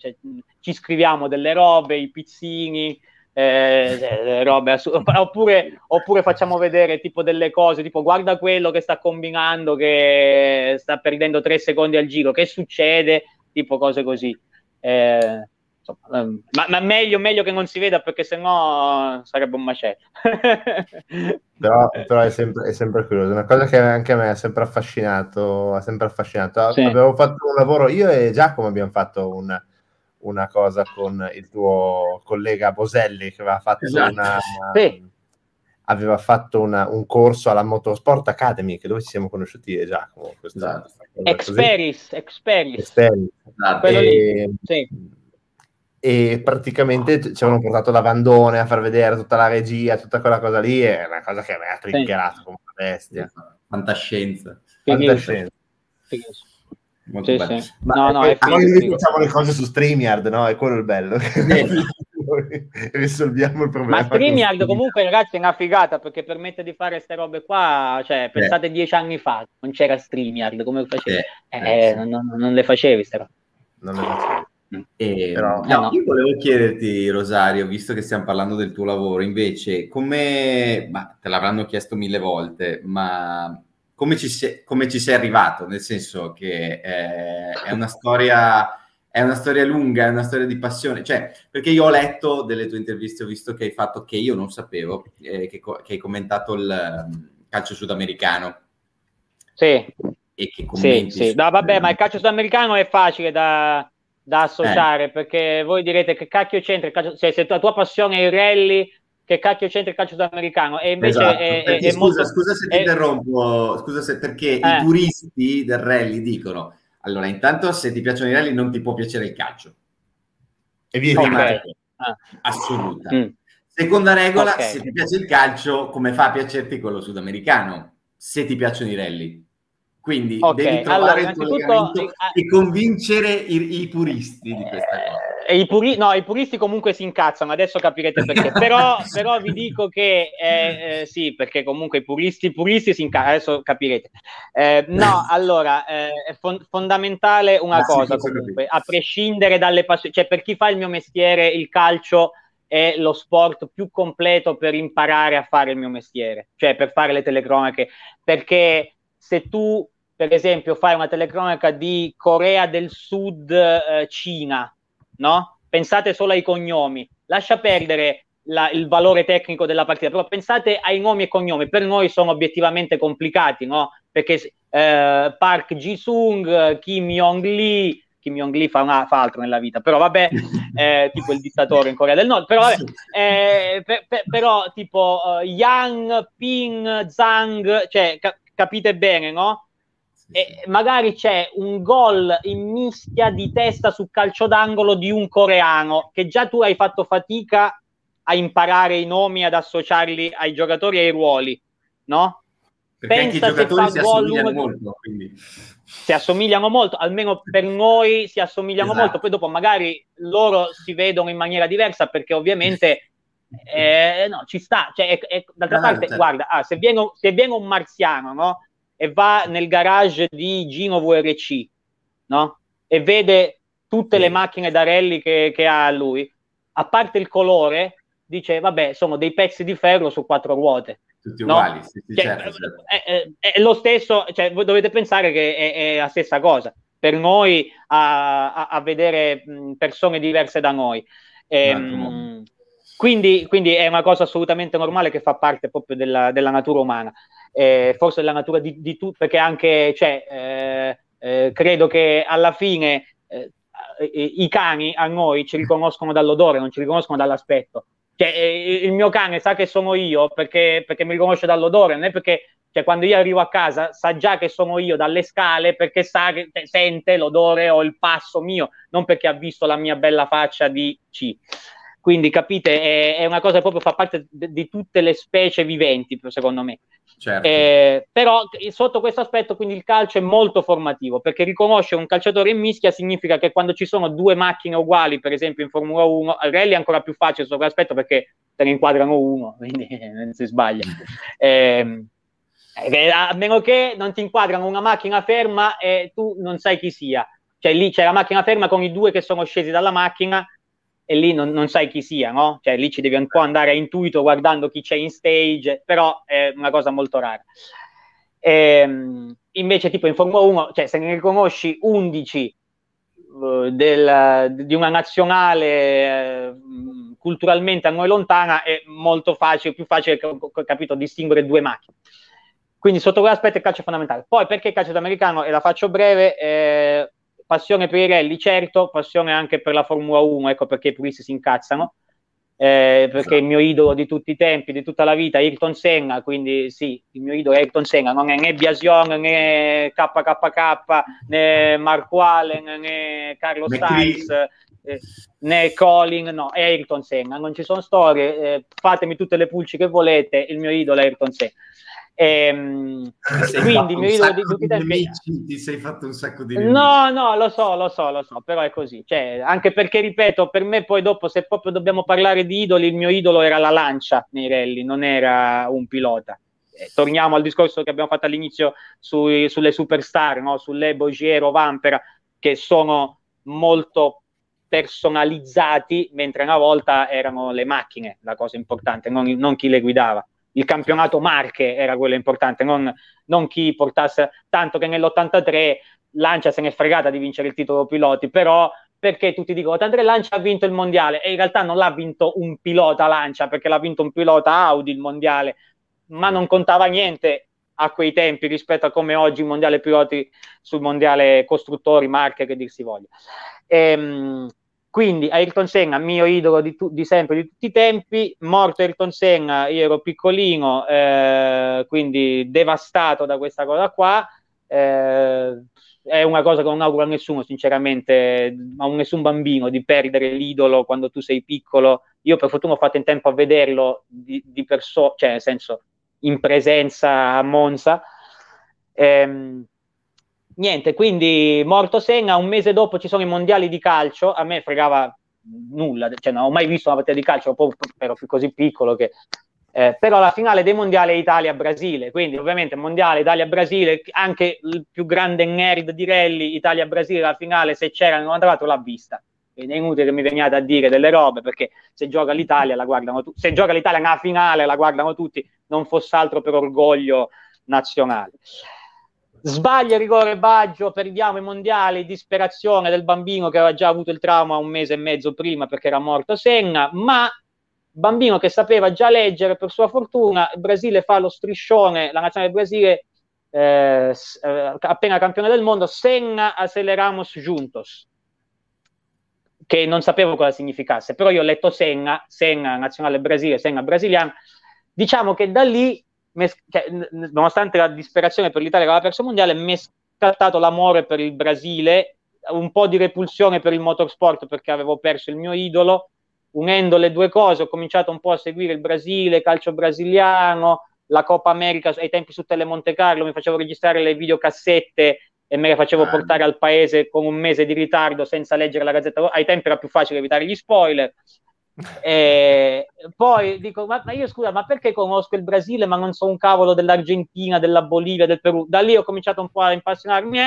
ci scriviamo delle robe, i pizzini, robe oppure facciamo vedere tipo delle cose, tipo guarda quello che sta combinando, che sta perdendo 3 secondi al giro, che succede, tipo cose così. Insomma, ma meglio che non si veda, perché sennò sarebbe un macello. però è sempre curioso. Una cosa che anche a me ha sempre affascinato. Sì. Abbiamo fatto un lavoro, io e Giacomo abbiamo fatto una cosa con il tuo collega Boselli, che aveva fatto un corso alla Motorsport Academy, che dove ci siamo conosciuti io e Giacomo, Experis. E praticamente ci avevano portato la Vandone a far vedere tutta la regia, tutta quella cosa lì, è una cosa che mi ha triggerato come una bestia. Fantascienza. Molto bello. Noi facciamo le cose su StreamYard, no? È quello il bello. noi risolviamo il problema. Ma StreamYard comunque, ragazzi, è una figata, perché permette di fare queste robe qua, cioè pensate 10 anni fa non c'era StreamYard, come facevi? Sì. Non le facevi ste robe. Non le facevi. Però, no. Io volevo chiederti, Rosario, visto che stiamo parlando del tuo lavoro, invece, come te l'avranno chiesto 1000 volte, ma come ci sei arrivato? Nel senso che è una storia lunga, è una storia di passione, cioè, perché io ho letto delle tue interviste, ho visto che hai fatto, che io non sapevo, che hai commentato il calcio sudamericano. Sì. E che commenti. Sì, sì. No, vabbè, ma il calcio sudamericano è facile da associare, perché voi direte che cacchio c'entra il calcio, se la tua passione è il rally, che cacchio c'entra il calcio sudamericano? E invece esatto, è molto... scusa se ti interrompo, perché i puristi del rally dicono: allora, intanto, se ti piacciono i rally non ti può piacere il calcio, e via di assoluta. Seconda regola, se ti piace il calcio, come fa a piacerti quello sudamericano se ti piacciono i rally? Quindi devi trovare il collegamento e convincere i puristi di questa cosa. I puristi comunque si incazzano, adesso capirete perché. però vi dico che sì, perché comunque i puristi si incazzano, adesso capirete. Allora, è fondamentale una cosa comunque, a prescindere dalle passioni, cioè per chi fa il mio mestiere il calcio è lo sport più completo per imparare a fare il mio mestiere, cioè per fare le telecronache, perché se tu, per esempio, fai una telecronaca di Corea del Sud, Cina, no? Pensate solo ai cognomi, lascia perdere il valore tecnico della partita, però pensate ai nomi e cognomi, per noi sono obiettivamente complicati, no? Perché Park Ji-sung, Kim Jong-li fa altro nella vita, però vabbè, tipo il dittatore in Corea del Nord, però vabbè, però tipo Yang, Ping, Zhang, cioè... Capite bene, no? E magari c'è un gol in mischia di testa su calcio d'angolo di un coreano, che già tu hai fatto fatica a imparare i nomi, ad associarli ai giocatori e ai ruoli, no? Perché pensa anche i giocatori si assomigliano molto, almeno per noi si assomigliano molto, poi dopo magari loro si vedono in maniera diversa, perché ovviamente... no, ci sta, cioè, d'altra parte, certo. Guarda, se viene un marziano, no? E va nel garage di Gino VRC, no? E vede tutte le macchine da rally che ha lui, a parte il colore, dice vabbè, sono dei pezzi di ferro su 4 ruote, tutti uguali, no? Sì, cioè, certo. È lo stesso, cioè, voi dovete pensare che è la stessa cosa per noi a vedere persone diverse da noi, Quindi è una cosa assolutamente normale, che fa parte proprio della natura umana, forse della natura di tutti, perché anche credo che alla fine i cani a noi ci riconoscono dall'odore, non ci riconoscono dall'aspetto. Cioè, il mio cane sa che sono io perché mi riconosce dall'odore, non è perché, cioè, quando io arrivo a casa sa già che sono io dalle scale, perché sa che sente l'odore o il passo mio, non perché ha visto la mia bella faccia di C. Quindi capite, è una cosa che proprio fa parte di tutte le specie viventi, secondo me. Certo. Però sotto questo aspetto, quindi, il calcio è molto formativo, perché riconoscere un calciatore in mischia significa che quando ci sono 2 macchine uguali, per esempio in Formula 1, al rally è ancora più facile sotto quell'aspetto, perché te ne inquadrano uno, quindi non si sbaglia. A meno che non ti inquadrano una macchina ferma e tu non sai chi sia. Cioè lì c'è la macchina ferma con i 2 che sono scesi dalla macchina, e lì non sai chi sia, no? Cioè lì ci devi un po' andare a intuito guardando chi c'è in stage, però è una cosa molto rara. Invece tipo in Formula 1, cioè se ne riconosci 11 di una nazionale culturalmente a noi lontana, è molto facile, più facile, capito, distinguere 2 macchine. Quindi sotto quell'aspetto il calcio è fondamentale. Poi perché il calcio sudamericano, e la faccio breve, passione per i rally, certo, passione anche per la Formula 1, ecco perché i puristi si incazzano, perché il mio idolo di tutti i tempi, di tutta la vita, Ayrton Senna, quindi sì, il mio idolo è Ayrton Senna, non è né Biasion, né KKK, né Marco Allen, né Carlos Sainz, né Colin, no, è Ayrton Senna, non ci sono storie, fatemi tutte le pulci che volete, il mio idolo è Ayrton Senna. Quindi mi vedo di nemici, ti sei fatto un sacco di nemici. No, lo so, però è così, cioè, anche perché ripeto, per me poi dopo, se proprio dobbiamo parlare di idoli, il mio idolo era la lancia nei rally, non era un pilota. Torniamo al discorso che abbiamo fatto all'inizio sulle superstar, no? Sulle Bogiero, Vampera, che sono molto personalizzati, mentre una volta erano le macchine la cosa importante, non chi le guidava. Il campionato Marche era quello importante, non chi portasse, tanto che nell'83 Lancia se n'è fregata di vincere il titolo piloti, però perché tutti dicono Andrea Lancia ha vinto il mondiale, e in realtà non l'ha vinto un pilota Lancia, perché l'ha vinto un pilota Audi il mondiale, ma non contava niente a quei tempi rispetto a come oggi il mondiale piloti sul mondiale costruttori, marche, che dir si voglia. Quindi Ayrton Senna, mio idolo di sempre, di tutti i tempi. Morto Ayrton Senna, io ero piccolino, quindi devastato da questa cosa qua. È una cosa che non auguro a nessuno, sinceramente, a nessun bambino, di perdere l'idolo quando tu sei piccolo. Io per fortuna ho fatto in tempo a vederlo di persona, cioè nel senso in presenza a Monza. Niente, quindi morto Senna, un mese dopo ci sono i mondiali di calcio, a me fregava nulla, cioè non ho mai visto una partita di calcio, ero così piccolo che... però la finale dei mondiali è Italia-Brasile, quindi ovviamente mondiale Italia-Brasile, anche il più grande nerd di rally, Italia-Brasile la finale, se c'era nel 94 l'ha vista, quindi è inutile che mi veniate a dire delle robe, perché se gioca l'Italia la guardano tutti, se gioca l'Italia nella finale la guardano tutti, non fosse altro per orgoglio nazionale. Sbaglia rigore Baggio, perdiamo i mondiali, disperazione del bambino che aveva già avuto il trauma un mese e mezzo prima perché era morto Senna, ma bambino che sapeva già leggere, per sua fortuna. Il Brasile fa lo striscione, la nazionale del Brasile, appena campione del mondo, Senna aceleramos juntos, che non sapevo cosa significasse, però io ho letto Senna nazionale Brasile, Senna brasiliano. Diciamo che da lì, nonostante la disperazione per l'Italia che aveva perso il mondiale, mi è scattato l'amore per il Brasile, un po' di repulsione per il motorsport perché avevo perso il mio idolo. Unendo le due cose ho cominciato un po' a seguire il Brasile, calcio brasiliano, la Coppa America. Ai tempi su Tele Monte Carlo mi facevo registrare le videocassette e me le facevo portare al paese con un mese di ritardo, senza leggere la Gazzetta. Ai tempi era più facile evitare gli spoiler. E poi dico, ma io scusa, ma perché conosco il Brasile ma non so un cavolo dell'Argentina, della Bolivia, del Perù? Da lì ho cominciato un po' a impassionarmi,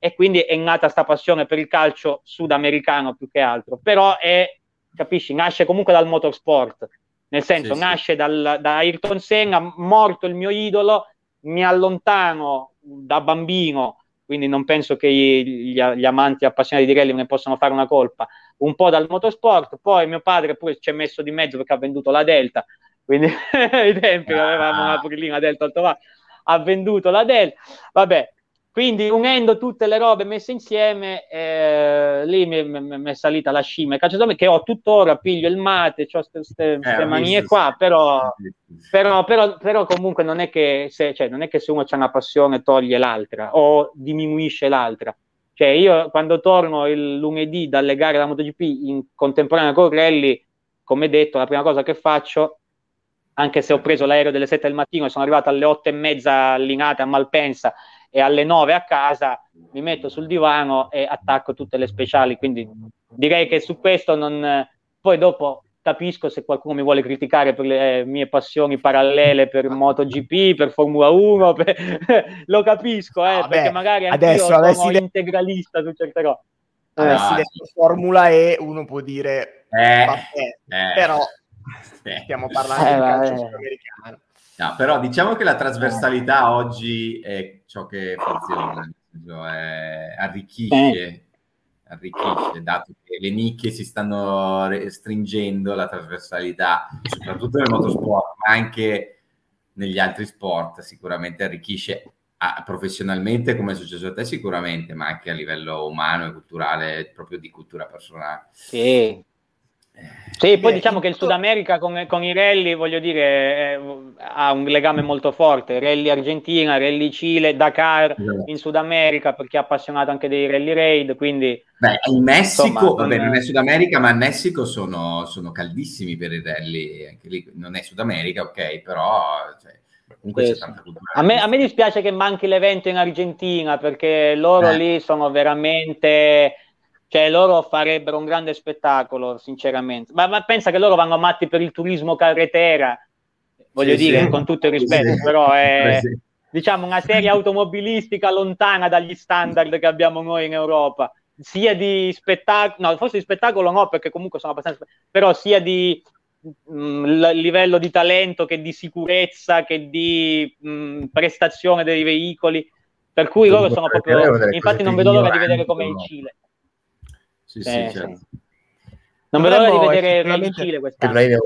e quindi è nata sta passione per il calcio sudamericano più che altro, però è... Capisci? Nasce comunque dal motorsport, nel senso sì, nasce sì. Da Ayrton Senna, morto il mio idolo, mi allontano da bambino, quindi non penso che gli amanti appassionati di rally ne possano fare una colpa, un po' dal motorsport. Poi mio padre pure ci è messo di mezzo perché ha venduto la Delta, quindi ai tempi avevamo una purlina Delta Altovà, ha venduto la Delta, vabbè. Quindi unendo tutte le robe messe insieme, lì mi è salita la scimmia, che ho tuttora, piglio il mate, ho queste manie qua, però comunque non è che se uno c'ha una passione toglie l'altra o diminuisce l'altra. Cioè io quando torno il lunedì dalle gare della MotoGP in contemporanea con Rally, come detto, la prima cosa che faccio, anche se ho preso l'aereo delle 7 del mattino e sono arrivato alle 8:30 allinate a Malpensa, e alle 9 a casa mi metto sul divano e attacco tutte le speciali. Quindi direi che su questo non... Poi dopo capisco se qualcuno mi vuole criticare per le mie passioni parallele per MotoGP, per Formula 1, lo capisco, vabbè, perché magari adesso sono integralista su certe cose. Avessi detto Formula E, uno può dire vabbè. Però stiamo parlando di calcio sudamericano. No, però diciamo che la trasversalità oggi è ciò che funziona, cioè arricchisce, dato che le nicchie si stanno stringendo, la trasversalità, soprattutto nel motorsport, ma anche negli altri sport, sicuramente arricchisce professionalmente, come è successo a te sicuramente, ma anche a livello umano e culturale, proprio di cultura personale. Sì. Sì, poi diciamo che il Sud America con i rally, voglio dire, ha un legame molto forte. Rally Argentina, Rally Cile, Dakar in Sud America, perché è appassionato anche dei rally raid, quindi... in Messico, insomma, non è Sud America, ma in Messico sono caldissimi per i rally, anche lì non è Sud America, ok, però... Cioè, A me dispiace che manchi l'evento in Argentina, perché loro lì sono veramente, cioè loro farebbero un grande spettacolo sinceramente, ma pensa che loro vanno matti per il turismo carretera, voglio dire, con tutto il rispetto, però è diciamo una serie automobilistica lontana dagli standard che abbiamo noi in Europa, sia di spettacolo, no, forse di spettacolo no, perché comunque sono abbastanza, però sia di livello di talento che di sicurezza che di prestazione dei veicoli, per cui loro sono proprio, infatti non vedo l'ora di vedere com'è il Cile. Certo. Non vedo l'ora di vedere il Cile quest'anno.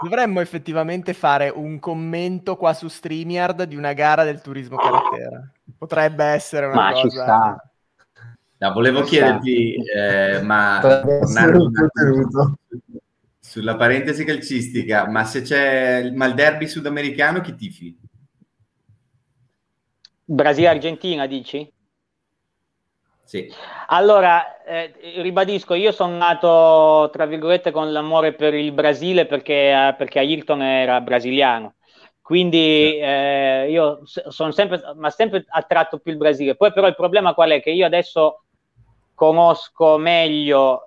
Dovremmo effettivamente fare un commento qua su StreamYard di una gara del turismo carretera. Potrebbe essere una cosa. Ci sta. No, volevo chiederti, sulla parentesi calcistica, ma se c'è il derby sudamericano, chi tifi? Brasile-Argentina, dici? Sì. Allora, ribadisco, io sono nato, tra virgolette, con l'amore per il Brasile perché Ayrton era brasiliano. Quindi io sono sempre attratto più il Brasile. Poi però il problema qual è? Che io adesso conosco meglio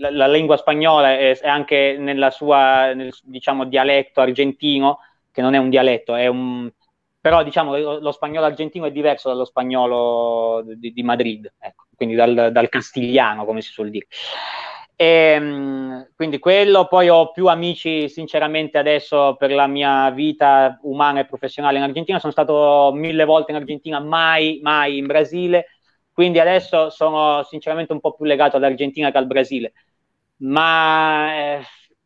la lingua spagnola e anche nella sua, diciamo, dialetto argentino, che non è un dialetto, è un... Però diciamo che lo spagnolo argentino è diverso dallo spagnolo di Madrid, ecco, quindi dal castigliano, come si suol dire. E quindi quello, poi ho più amici, sinceramente adesso per la mia vita umana e professionale in Argentina, sono stato 1000 volte in Argentina, mai in Brasile, quindi adesso sono sinceramente un po' più legato all'Argentina che al Brasile, ma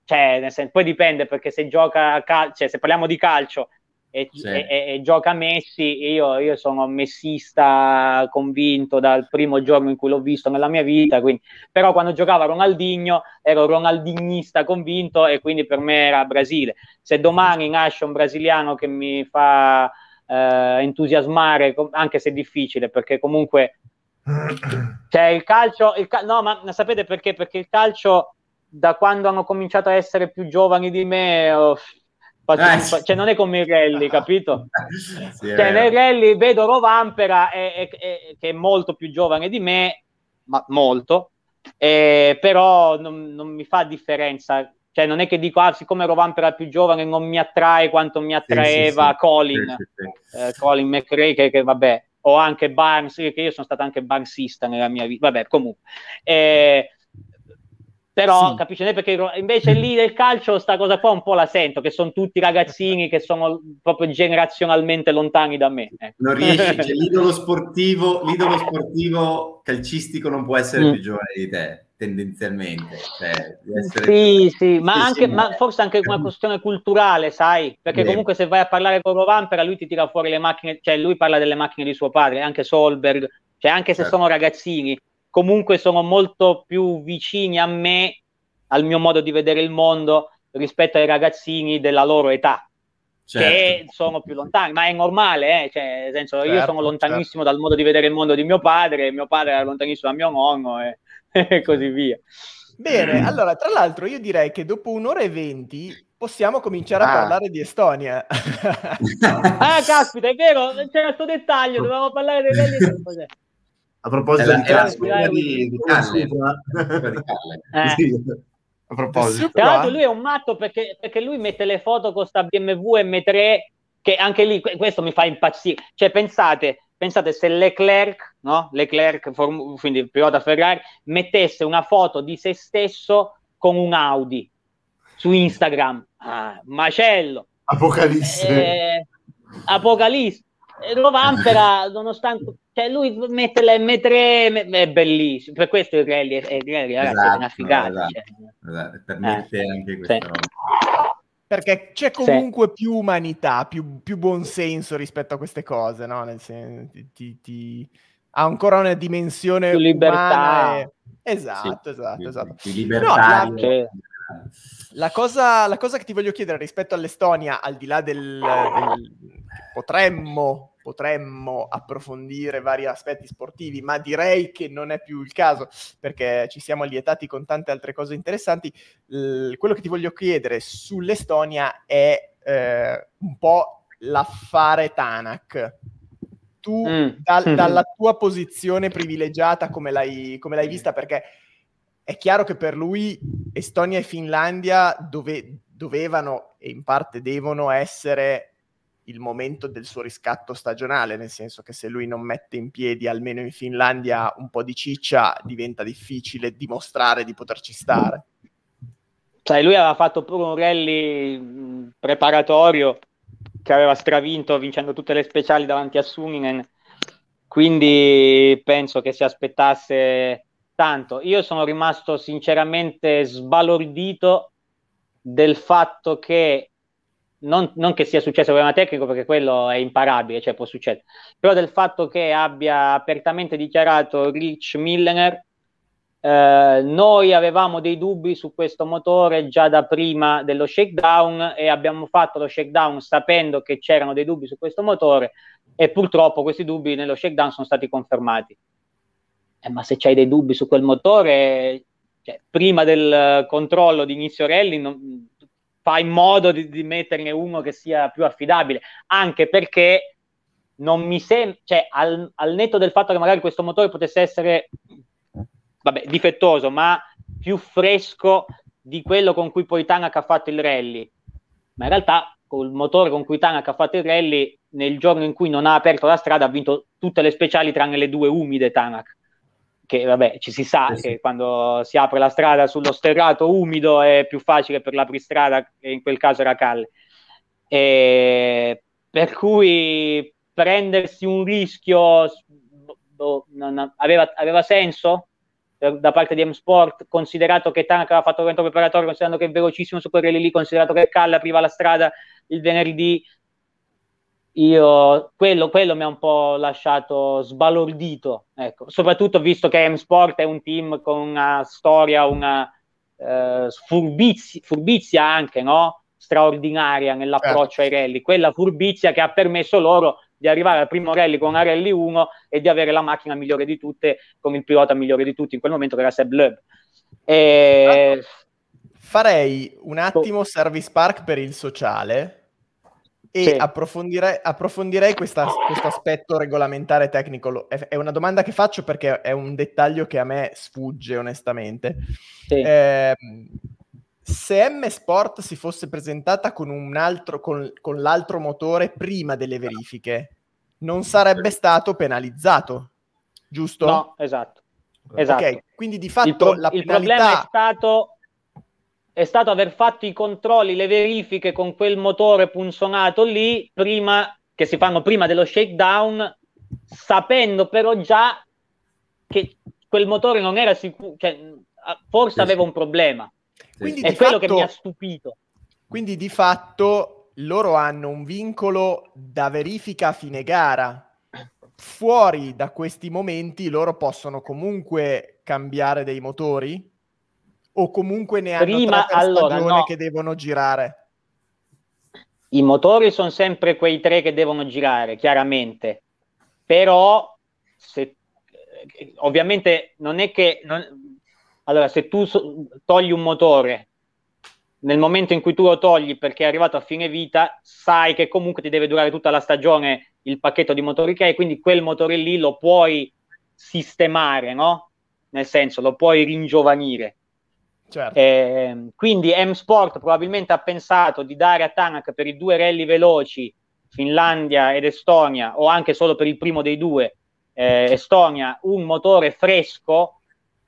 cioè, nel senso, poi dipende, perché se gioca cioè, se parliamo di calcio e gioca Messi, io sono messista convinto dal primo giorno in cui l'ho visto nella mia vita, quindi. Però quando giocava Ronaldinho ero ronaldinista convinto e quindi per me era Brasile. Se domani nasce un brasiliano che mi fa entusiasmare, anche se è difficile, perché comunque cioè, il calcio no, ma sapete perché? Perché il calcio, da quando hanno cominciato a essere più giovani di me, cioè non è come il rally, capito? Cioè nel rally vedo Rovampera che è molto più giovane di me, ma molto, però non mi fa differenza, cioè non è che dico siccome Rovampera è più giovane non mi attrae quanto mi attraeva Colin. Colin McRae che vabbè, o anche Barnes, che io sono stato anche barnsista nella mia vita, vabbè comunque però capisci, perché invece lì nel calcio sta cosa qua un po' la sento, che sono tutti ragazzini che sono proprio generazionalmente lontani da me, ecco. Non riesci, cioè, l'idolo sportivo calcistico non può essere più giovane di te tendenzialmente, cioè, ma forse anche una questione culturale, sai, perché comunque se vai a parlare con Rovampera lui ti tira fuori le macchine, cioè lui parla delle macchine di suo padre, anche Solberg, cioè anche se sono ragazzini comunque sono molto più vicini a me, al mio modo di vedere il mondo, rispetto ai ragazzini della loro età, che sono più lontani, ma è normale, cioè, nel senso, io sono lontanissimo dal modo di vedere il mondo di mio padre era lontanissimo da mio nonno e così via. Bene, allora, tra l'altro io direi che dopo 1:20 possiamo cominciare a parlare di Estonia. Caspita, è vero, c'era questo dettaglio, dovevamo parlare dei belli. A proposito di tra l'altro lui è un matto perché lui mette le foto con sta BMW M3 che anche lì questo mi fa impazzire, cioè pensate se Leclerc, quindi pilota Ferrari, mettesse una foto di se stesso con un Audi su Instagram, macello, apocalisse. Rovampera, nonostante, cioè lui mette la M3, è bellissimo, per questo il rally è ragazzi, è una figata, esatto. Permette anche questo, perché c'è comunque più umanità, più buonsenso rispetto a queste cose, no? Nel senso, ti ha ancora una dimensione più libertà e... esatto. Più libertà, no, la cosa che ti voglio chiedere rispetto all'Estonia, al di là del potremmo potremmo approfondire vari aspetti sportivi, ma direi che non è più il caso perché ci siamo lietati con tante altre cose interessanti. Quello che ti voglio chiedere sull'Estonia è un po' l'affare Tanak. Tu dalla tua posizione privilegiata come l'hai vista, perché è chiaro che per lui Estonia e Finlandia dovevano e in parte devono essere il momento del suo riscatto stagionale, nel senso che se lui non mette in piedi almeno in Finlandia un po' di ciccia diventa difficile dimostrare di poterci stare. Sai, lui aveva fatto pure un rally preparatorio che aveva stravinto vincendo tutte le speciali davanti a Suninen, quindi penso che si aspettasse tanto. Io sono rimasto sinceramente sbalordito del fatto che non che sia successo un problema tecnico, perché quello è imparabile, cioè può succedere, però del fatto che abbia apertamente dichiarato Rich Millener noi avevamo dei dubbi su questo motore già da prima dello shakedown e abbiamo fatto lo shakedown sapendo che c'erano dei dubbi su questo motore e purtroppo questi dubbi nello shakedown sono stati confermati. Ma se c'hai dei dubbi su quel motore, cioè, prima del controllo di inizio rally fa in modo di metterne uno che sia più affidabile, anche perché non mi sembra, cioè al netto del fatto che magari questo motore potesse essere difettoso, ma più fresco di quello con cui poi Tanak ha fatto il rally. Ma in realtà col motore con cui Tanak ha fatto il rally, nel giorno in cui non ha aperto la strada ha vinto tutte le speciali tranne le due umide Tanak, che ci si sa che quando si apre la strada sullo sterrato umido è più facile per l'apristrada, che in quel caso era Calle, per cui prendersi un rischio aveva senso da parte di M-Sport, considerato che Tanak aveva fatto l'evento preparatorio, considerando che è velocissimo su quel rally lì, considerato che Calle apriva la strada il venerdì. Io quello mi ha un po' lasciato sbalordito, ecco, soprattutto visto che M-Sport è un team con una storia, una furbizia anche, no? Straordinaria nell'approccio ai rally, quella furbizia che ha permesso loro di arrivare al primo rally con una rally 1 e di avere la macchina migliore di tutte con il pilota migliore di tutti in quel momento, che era Seb Loeb. Farei un attimo Service Park per il sociale e approfondirei questo aspetto regolamentare tecnico. È una domanda che faccio perché è un dettaglio che a me sfugge onestamente. Se M Sport si fosse presentata con un altro con l'altro motore prima delle verifiche non sarebbe stato penalizzato, giusto? No, esatto. Okay, quindi di fatto il problema è stato aver fatto i controlli, le verifiche con quel motore punzonato lì, prima dello shakedown, sapendo però già che quel motore non era sicuro, cioè, forse aveva un problema. Quindi è quello fatto, che mi ha stupito. Quindi di fatto loro hanno un vincolo da verifica a fine gara. Fuori da questi momenti loro possono comunque cambiare dei motori? O comunque ne hanno tre per stagione che devono girare? I motori sono sempre quei tre che devono girare, chiaramente. Però, ovviamente, non è che... Allora, se tu togli un motore, nel momento in cui tu lo togli perché è arrivato a fine vita, sai che comunque ti deve durare tutta la stagione il pacchetto di motori che hai, quindi quel motore lì lo puoi sistemare, no? Nel senso, lo puoi ringiovanire. Certo. Quindi M-Sport probabilmente ha pensato di dare a Tanak per i due rally veloci, Finlandia ed Estonia, o anche solo per il primo dei due, Estonia, un motore fresco,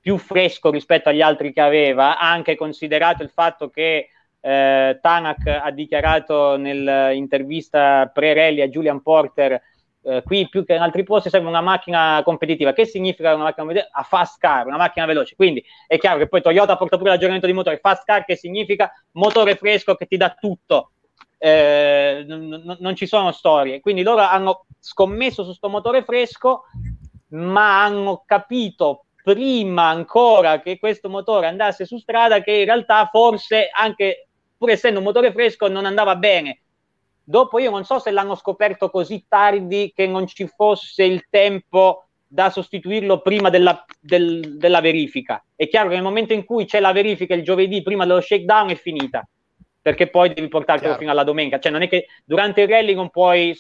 più fresco rispetto agli altri che aveva, anche considerato il fatto che Tanak ha dichiarato nell'intervista pre-rally a Julian Porter qui più che in altri posti serve una macchina competitiva. Che significa una macchina competitiva? A fast car, una macchina veloce. Quindi è chiaro che poi Toyota porta pure l'aggiornamento di motore. Fast car che significa motore fresco che ti dà tutto, non ci sono storie. Quindi loro hanno scommesso su sto motore fresco, ma hanno capito prima ancora che questo motore andasse su strada che in realtà forse, anche pur essendo un motore fresco, non andava bene. Dopo io non so se l'hanno scoperto così tardi che non ci fosse il tempo da sostituirlo prima della verifica. È chiaro che nel momento in cui c'è la verifica il giovedì prima dello shakedown è finita, perché poi devi portartelo fino alla domenica, cioè non è che durante il rally non puoi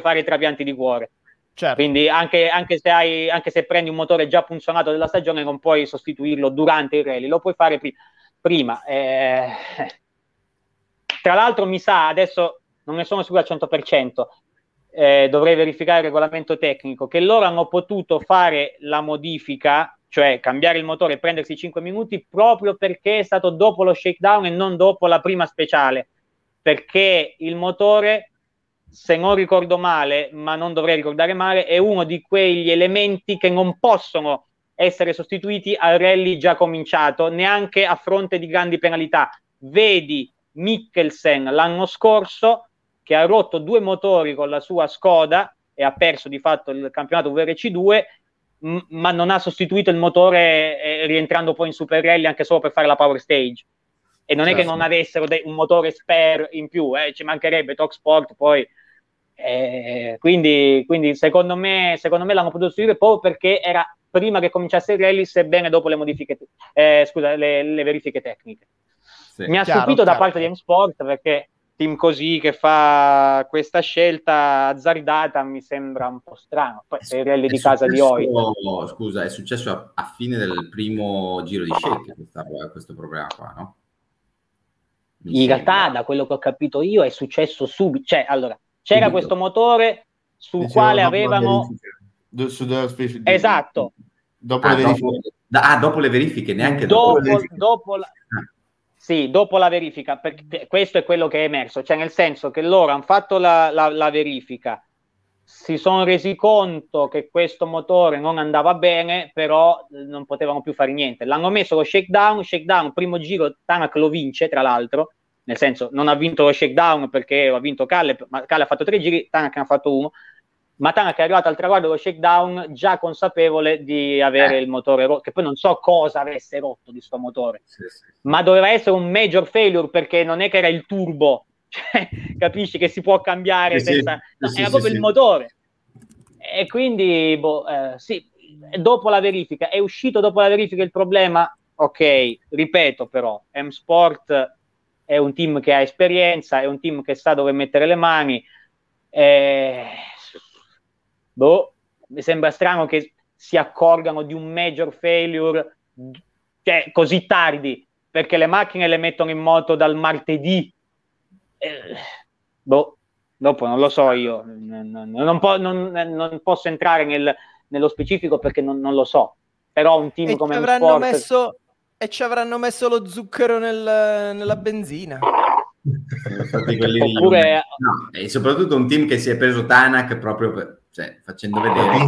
fare i trapianti di cuore. Certo. Quindi anche se prendi un motore già funzionato della stagione non puoi sostituirlo durante il rally, lo puoi fare prima. Tra l'altro mi sa, adesso non ne sono sicuro al 100%, dovrei verificare il regolamento tecnico, che loro hanno potuto fare la modifica, cioè cambiare il motore e prendersi 5 minuti proprio perché è stato dopo lo shakedown e non dopo la prima speciale, perché il motore, se non ricordo male, ma non dovrei ricordare male, è uno di quegli elementi che non possono essere sostituiti al rally già cominciato, neanche a fronte di grandi penalità. Vedi Mikkelsen l'anno scorso, che ha rotto 2 motori con la sua Skoda e ha perso di fatto il campionato VRC2, ma non ha sostituito il motore rientrando poi in Super Rally anche solo per fare la Power Stage. E non è che non avessero un motore spare in più, ci mancherebbe, Talk Sport poi. Quindi secondo me l'hanno potuto sostituire proprio perché era prima che cominciasse il rally, sebbene dopo le modifiche le verifiche tecniche. Sì, mi ha stupito da parte di M Sport, perché team così che fa questa scelta azzardata mi sembra un po' strano. Poi il rally di casa di oggi, scusa, è successo a fine del primo giro di shake questo problema qua, no? In realtà, da quello che ho capito io, è successo subito. Cioè, allora, c'era questo motore sul quale avevano... Esatto. Dopo le verifiche. Dopo le verifiche, neanche dopo la verifica, perché questo è quello che è emerso. Cioè, nel senso che loro hanno fatto la verifica, si sono resi conto che questo motore non andava bene, però non potevano più fare niente, l'hanno messo lo shakedown, primo giro Tanak lo vince, tra l'altro, nel senso non ha vinto lo shakedown perché ha vinto Kalle, ma Kalle ha fatto 3 giri, Tanak ne ha fatto 1, ma Tanak è arrivato al traguardo dello shakedown già consapevole di avere il motore rotto, che poi non so cosa avesse rotto di sto motore, sì. Ma doveva essere un major failure, perché non è che era il turbo. Cioè, capisci che si può cambiare senza... Era proprio il motore, e quindi dopo la verifica è uscito il problema, ok. Ripeto, però M Sport è un team che ha esperienza, è un team che sa dove mettere le mani, mi sembra strano che si accorgano di un major failure così tardi, perché le macchine le mettono in moto dal martedì. Dopo non lo so, io non posso entrare nello specifico perché non lo so, però un team come ci avranno messo lo zucchero nella benzina. Oppure... no, e soprattutto un team che si è preso Tanak proprio per, cioè, facendo vedere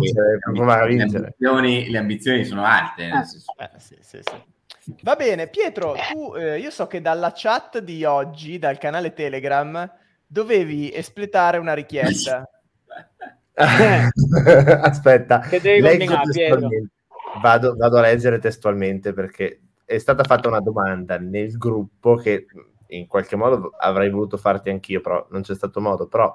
le ambizioni sono alte, nel senso. Sì. Va bene, Pietro, tu io so che dalla chat di oggi, dal canale Telegram, dovevi espletare una richiesta. Aspetta, vado a leggere testualmente, perché è stata fatta una domanda nel gruppo che in qualche modo avrei voluto farti anch'io, però non c'è stato modo, però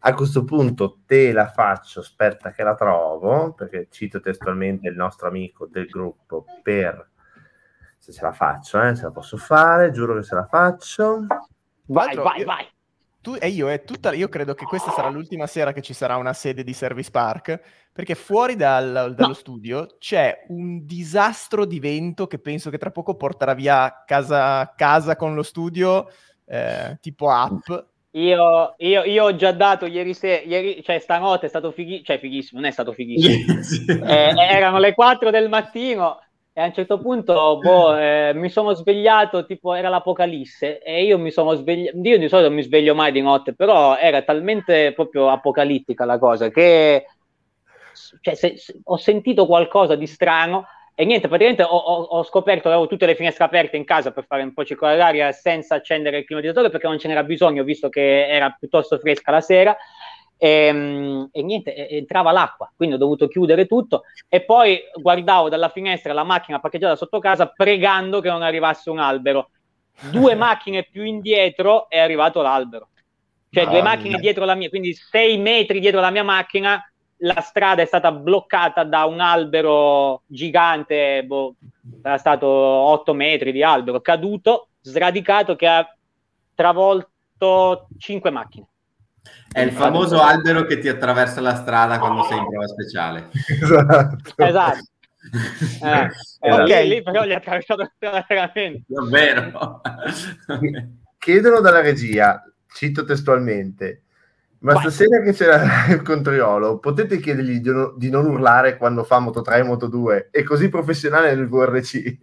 a questo punto te la faccio, aspetta che la trovo, perché cito testualmente il nostro amico del gruppo se ce la faccio, se la posso fare, giuro che ce la faccio. Vai. Tu e io io credo che questa sarà l'ultima sera che ci sarà una sede di Service Park, perché fuori dallo studio c'è un disastro di vento che penso che tra poco porterà via casa con lo studio, tipo app. Io ho già dato ieri, cioè stanotte è stato fighissimo, non è stato fighissimo. Erano le 4 del mattino. E a un certo punto mi sono svegliato, tipo era l'apocalisse, e io mi sono svegliato, io di solito non mi sveglio mai di notte, però era talmente proprio apocalittica la cosa che ho sentito qualcosa di strano, e niente, praticamente ho scoperto, avevo tutte le finestre aperte in casa per fare un po' circolare l'aria senza accendere il climatizzatore, perché non ce n'era bisogno, visto che era piuttosto fresca la sera. E niente, entrava l'acqua, quindi ho dovuto chiudere tutto, e poi guardavo dalla finestra la macchina parcheggiata sotto casa pregando che non arrivasse un albero. 2 macchine più indietro è arrivato l'albero. cioè due macchine dietro la mia, quindi 6 metri dietro la mia macchina la strada è stata bloccata da un albero gigante, era stato 8 metri di albero caduto, sradicato, che ha travolto 5 macchine. È il famoso albero che ti attraversa la strada quando sei in prova speciale. Esatto. Okay. Lì però gli ha attraversato la strada veramente. Davvero. Chiedono dalla regia, cito testualmente: ma quattro. Stasera che c'era il contriolo, potete chiedergli di non urlare quando fa Moto 3 e Moto 2? È così professionale nel VRC.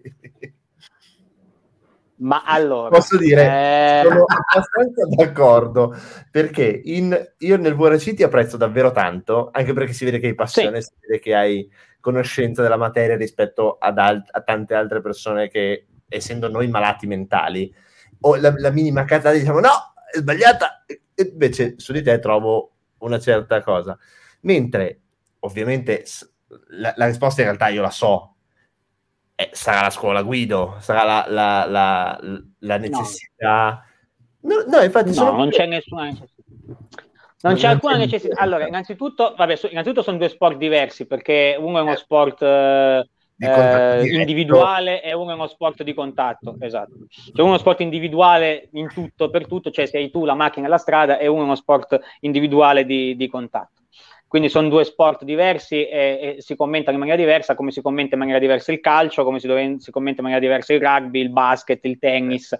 Ma allora... Posso dire, sono abbastanza d'accordo, perché io nel VRC ti apprezzo davvero tanto, anche perché si vede che hai passione, sì. Si vede che hai conoscenza della materia rispetto a tante altre persone che, essendo noi malati mentali, o la minima cazzata diciamo no, è sbagliata... Invece su di te trovo una certa cosa, mentre ovviamente la risposta in realtà io la so, sarà la scuola Guido, sarà la necessità, no infatti no, non c'è nessuna necessità, non c'è alcuna necessità. Allora innanzitutto sono due sport diversi, perché uno è uno sport individuale e uno è uno sport di contatto, esatto. Cioè uno sport individuale in tutto, per tutto, cioè sei tu, la macchina e la strada, e uno è uno sport individuale di contatto. Quindi sono due sport diversi e si commentano in maniera diversa, come si commenta in maniera diversa il calcio, come si commenta in maniera diversa il rugby, il basket, il tennis.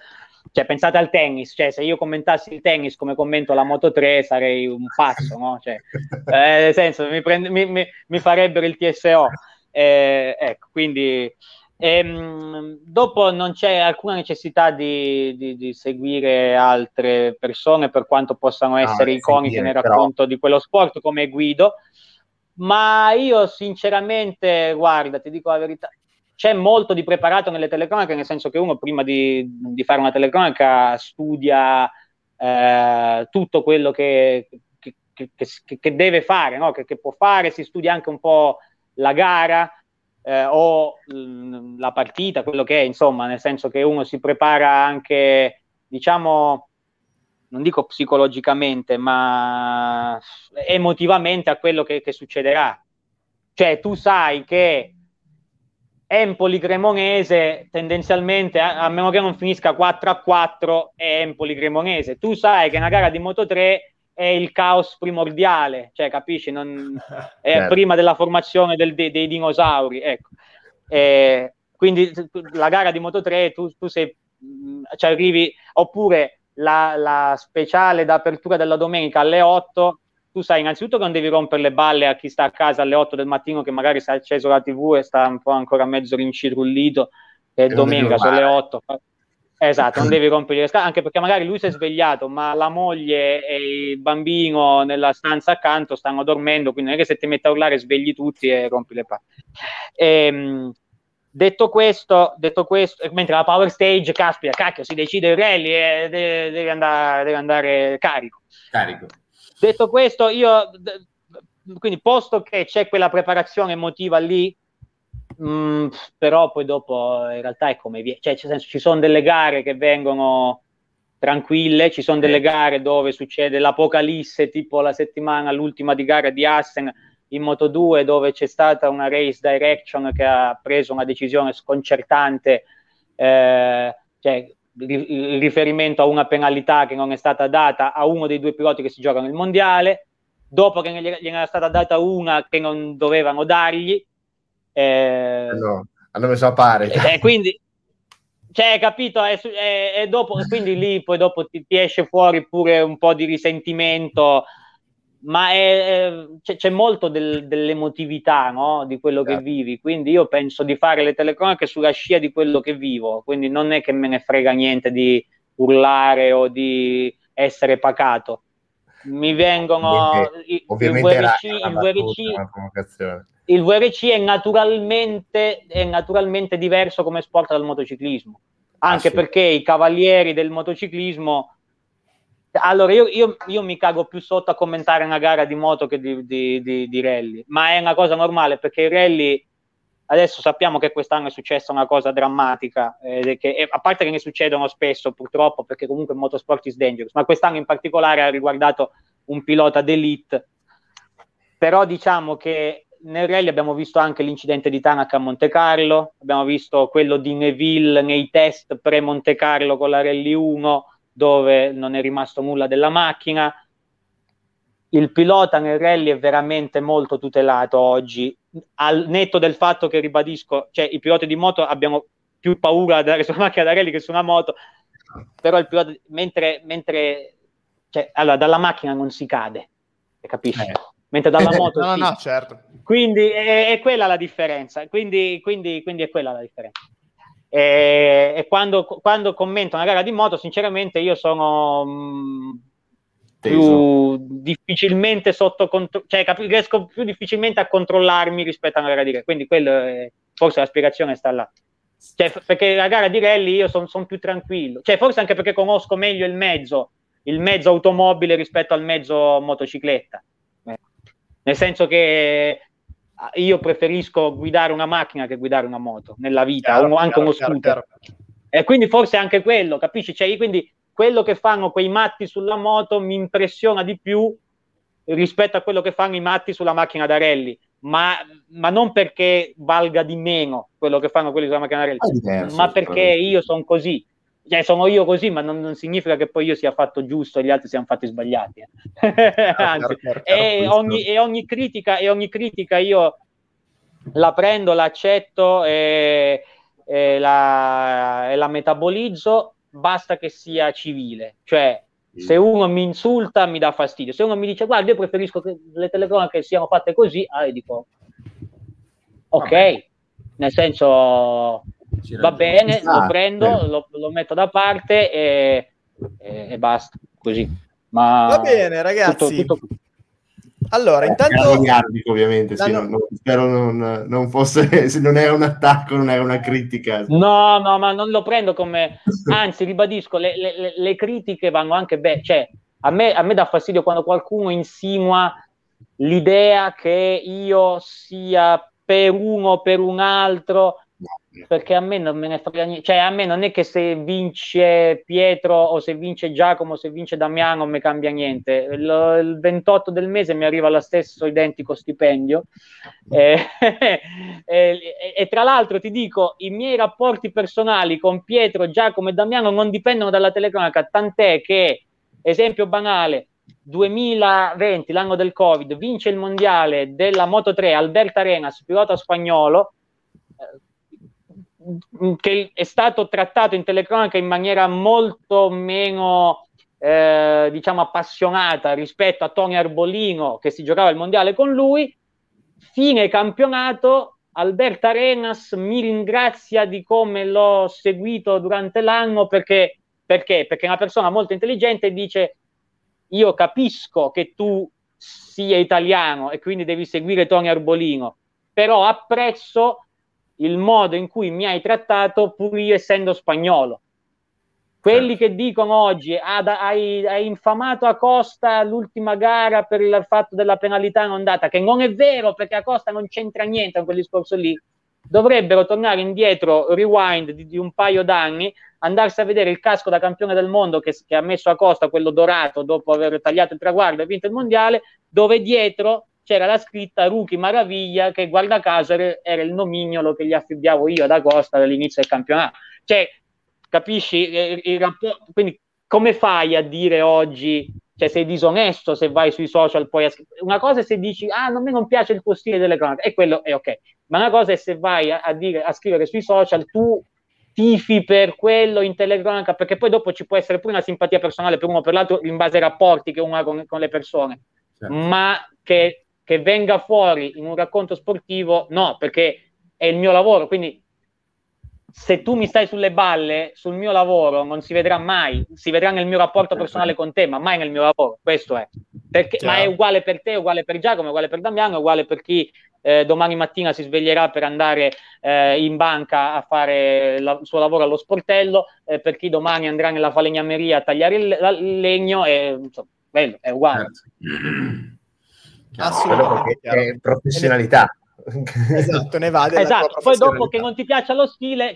Cioè pensate al tennis, cioè se io commentassi il tennis come commento la Moto 3 sarei un pazzo, no? Cioè, nel senso mi farebbero il TSO. Ecco, quindi dopo non c'è alcuna necessità di seguire altre persone, per quanto possano essere iconiche nel racconto di quello sport come Guido, ma io sinceramente, guarda, ti dico la verità, c'è molto di preparato nelle telecronache, nel senso che uno prima di fare una telecronaca studia tutto quello che deve fare, no? che può fare, si studia anche un po' la gara o la partita, quello che è, insomma, nel senso che uno si prepara anche, diciamo, non dico psicologicamente, ma emotivamente a quello che succederà. Cioè tu sai che Empoli-Cremonese tendenzialmente, a meno che non finisca 4-4, è Empoli-Cremonese. Tu sai che una gara di Moto 3 è il caos primordiale, cioè capisci, prima della formazione dei dinosauri, ecco. Quindi la gara di Moto 3 tu sei, ci arrivi, oppure la speciale d'apertura della domenica alle 8, tu sai innanzitutto che non devi rompere le balle a chi sta a casa alle 8 del mattino, che magari si è acceso la TV e sta un po' ancora mezzo rincirrullito, e domenica sono le 8. Esatto, non devi rompere le scatole, anche perché magari lui si è svegliato, ma la moglie e il bambino nella stanza accanto stanno dormendo, quindi non è che se ti metti a urlare svegli tutti e rompi le palle. Detto questo, mentre la power stage, caspita, cacchio, si decide il rally e deve andare carico. Detto questo, io quindi, posto che c'è quella preparazione emotiva lì, però poi dopo in realtà è come cioè ci sono delle gare che vengono tranquille, ci sono delle gare dove succede l'apocalisse, tipo l'ultima di gara di Assen in Moto 2, dove c'è stata una race direction che ha preso una decisione sconcertante, cioè il riferimento a una penalità che non è stata data a uno dei due piloti che si giocano il mondiale, dopo che gliene era stata data una che non dovevano dargli. No, hanno messo a pari, quindi, cioè, capito, è dopo, quindi lì poi dopo ti esce fuori pure un po' di risentimento, ma c'è molto dell'emotività, no? Di quello che vivi, quindi io penso di fare le telecronache sulla scia di quello che vivo, quindi non è che me ne frega niente di urlare o di essere pacato, mi vengono ovviamente il VRC è naturalmente diverso come sport dal motociclismo, anche perché i cavalieri del motociclismo, allora io mi cago più sotto a commentare una gara di moto che di rally, ma è una cosa normale, perché il rally Adesso sappiamo che quest'anno è successa una cosa drammatica, che, a parte che ne succedono spesso purtroppo, perché comunque motorsport is dangerous, ma quest'anno in particolare ha riguardato un pilota d'elite. Però diciamo che nel rally abbiamo visto anche l'incidente di Tanaka a Monte Carlo, abbiamo visto quello di Neville nei test pre-Monte Carlo con la Rally 1, dove non è rimasto nulla della macchina. Il pilota nel rally è veramente molto tutelato oggi, al netto del fatto che, ribadisco, cioè i piloti di moto abbiamo più paura a dare su una macchina da rally che su una moto, però il pilota, mentre cioè, allora, dalla macchina non si cade, capisci? Mentre dalla moto no, sì. No, certo. Quindi è quella la differenza, quindi è quella la differenza. E quando commento una gara di moto, sinceramente io sono più difficilmente sotto controllo, cioè riesco più difficilmente a controllarmi rispetto a una gara di rally, quindi quello è, forse la spiegazione sta là, cioè, perché la gara di rally io sono più tranquillo, cioè forse anche perché conosco meglio il mezzo automobile rispetto al mezzo motocicletta, nel senso che io preferisco guidare una macchina che guidare una moto nella vita, uno scooter. E quindi forse anche quello, capisci? Cioè, quindi quello che fanno quei matti sulla moto mi impressiona di più rispetto a quello che fanno i matti sulla macchina da rally, ma non perché valga di meno quello che fanno quelli sulla macchina da rally, diverso, ma perché io sono così, cioè sono io così, ma non significa che poi io sia fatto giusto e gli altri siano fatti sbagliati. Anzi, ogni critica io la prendo, l'accetto e la metabolizzo, basta che sia civile, cioè se uno mi insulta mi dà fastidio, se uno mi dice guarda io preferisco che le telecronache siano fatte così, io dico ok, nel senso va bene, lo prendo, lo metto da parte e basta, così. Ma va bene ragazzi, tutto. Allora, intanto arbico, ovviamente, sì, no, spero non fosse, se non è un attacco, non è una critica. No, ma non lo prendo come, anzi, ribadisco, le critiche vanno anche bene, cioè a me dà fastidio quando qualcuno insinua l'idea che io sia per uno o per un altro, perché a me non me ne frega niente, cioè a me non è che se vince Pietro o se vince Giacomo, se vince Damiano mi cambia niente, il 28 del mese mi arriva lo stesso identico stipendio e tra l'altro ti dico, i miei rapporti personali con Pietro, Giacomo e Damiano non dipendono dalla telecronaca, tant'è che, esempio banale, 2020, l'anno del Covid, vince il mondiale della Moto 3 Albert Arenas, pilota spagnolo che è stato trattato in telecronaca in maniera molto meno diciamo appassionata rispetto a Tony Arbolino che si giocava il mondiale con lui. Fine campionato, Albert Arenas mi ringrazia di come l'ho seguito durante l'anno perché è una persona molto intelligente e dice io capisco che tu sia italiano e quindi devi seguire Tony Arbolino, però apprezzo il modo in cui mi hai trattato pur io essendo spagnolo. Quelli che dicono oggi hai infamato Acosta l'ultima gara per il fatto della penalità non data, che non è vero perché Acosta non c'entra niente con quel discorso lì, dovrebbero tornare indietro, rewind di un paio d'anni, andarsi a vedere il casco da campione del mondo che ha messo Acosta, quello dorato, dopo aver tagliato il traguardo e vinto il mondiale, dove dietro c'era la scritta Rookie Maraviglia, che guarda caso era il nomignolo che gli affibbiavo io ad Acosta dall'inizio del campionato. Cioè, capisci? Quindi, come fai a dire oggi, cioè sei disonesto se vai sui social poi una cosa è se dici, a me non piace il tuo stile delle cronache, e quello è ok. Ma una cosa è se vai a scrivere sui social, tu tifi per quello in telecronaca, perché poi dopo ci può essere pure una simpatia personale per uno o per l'altro in base ai rapporti che uno ha con le persone. Certo. Ma che venga fuori in un racconto sportivo, no, perché è il mio lavoro, quindi se tu mi stai sulle balle sul mio lavoro non si vedrà mai, si vedrà nel mio rapporto personale con te, ma mai nel mio lavoro, questo è. Perché, ma è uguale per te, uguale per Giacomo, uguale per Damiano, uguale per chi domani mattina si sveglierà per andare in banca a fare il suo lavoro allo sportello, per chi domani andrà nella falegnameria a tagliare il legno, e, insomma, bello, è uguale. Assolutamente, è professionalità, Esatto, ne va della tua poi dopo che non ti piaccia lo stile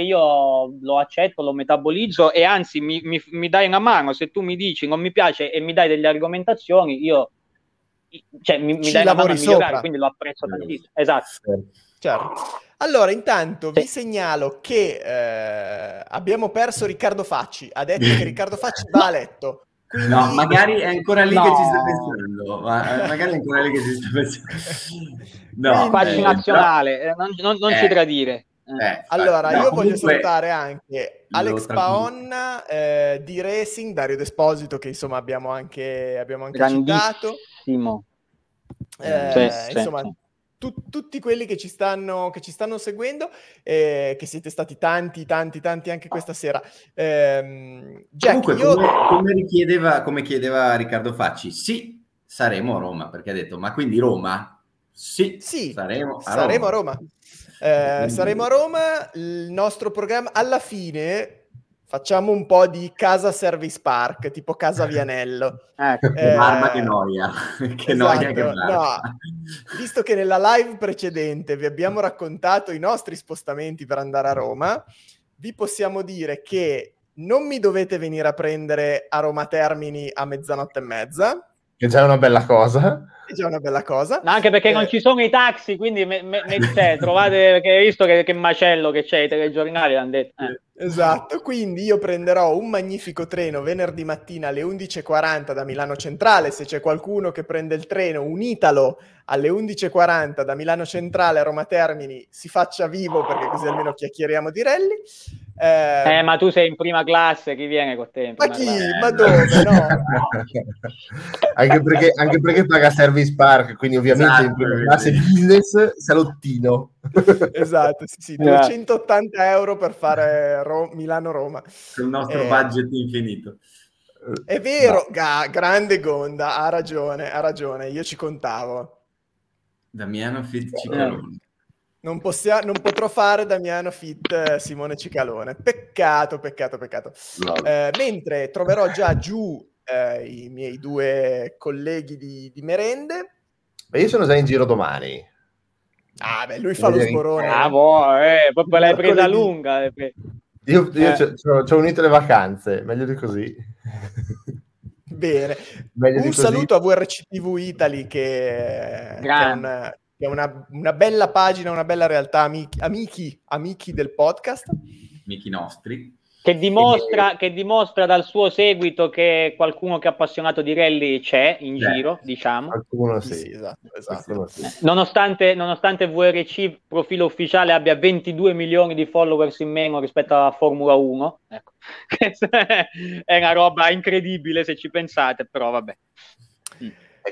io lo accetto, lo metabolizzo e anzi mi dai una mano se tu mi dici non mi piace e mi dai delle argomentazioni, io cioè mi dai una mano a migliorare, quindi lo apprezzo tantissimo. Esatto. Certo. Allora, intanto vi segnalo che abbiamo perso Riccardo Facci, ha detto che Riccardo Facci va a letto. Quindi... No, magari è ancora lì che ci sta pensando, magari è ancora lì che ci sta pensando. No, Facci nazionale, però... non ci tradire. Allora, io voglio salutare anche Alex Paonna di Racing, Dario Desposito, che insomma abbiamo anche citato. Insomma... Tutti quelli che ci stanno seguendo, che siete stati tanti anche questa sera. Jack, comunque, come chiedeva Riccardo Facci, sì, saremo a Roma, perché ha detto, ma quindi Roma? Sì, saremo a Roma. Saremo a Roma, il nostro programma, alla fine... Facciamo un po' di casa Service Park, tipo casa Vianello. Barba che noia. Che esatto, noia che barba. No. Visto che nella live precedente vi abbiamo raccontato i nostri spostamenti per andare a Roma, vi possiamo dire che non mi dovete venire a prendere a Roma Termini a 00:30. È già una bella cosa. No, anche perché non ci sono i taxi, quindi trovate, perché hai visto che macello che c'è, i telegiornali l'hanno detto. Esatto, quindi io prenderò un magnifico treno venerdì mattina alle 11:40 da Milano Centrale. Se c'è qualcuno che prende il treno, un Italo, alle 11:40 da Milano Centrale a Roma Termini, si faccia vivo, perché così almeno chiacchieriamo di rally. Ma tu sei in prima classe, chi viene con te? Ma chi? Classe? Ma dove? No. anche perché paga Service Park, quindi ovviamente esatto, in prima classe business salottino. Esatto, sì, 280 € per fare Milano-Roma. Il nostro budget infinito. È vero, grande Gonda, ha ragione, io ci contavo. Damiano Fit Cicalone. Non potrò fare Damiano Fit Simone Cicalone. Peccato. No. Mentre troverò già giù i miei due colleghi di merende. Ma io sono già in giro domani. Ah, beh, lui fa lo sborone. Ah, boh, proprio l'hai presa lunga. Io c'ho unito le vacanze, meglio di così. Bene, un saluto a VRC TV Italy che è una bella pagina, una bella realtà, amici del podcast. Amici nostri. Che dimostra dal suo seguito che qualcuno che è appassionato di rally c'è in giro, diciamo. Qualcuno sì, esatto. Nonostante VRC, profilo ufficiale, abbia 22 milioni di followers in meno rispetto alla Formula 1, ecco. È una roba incredibile se ci pensate, però vabbè.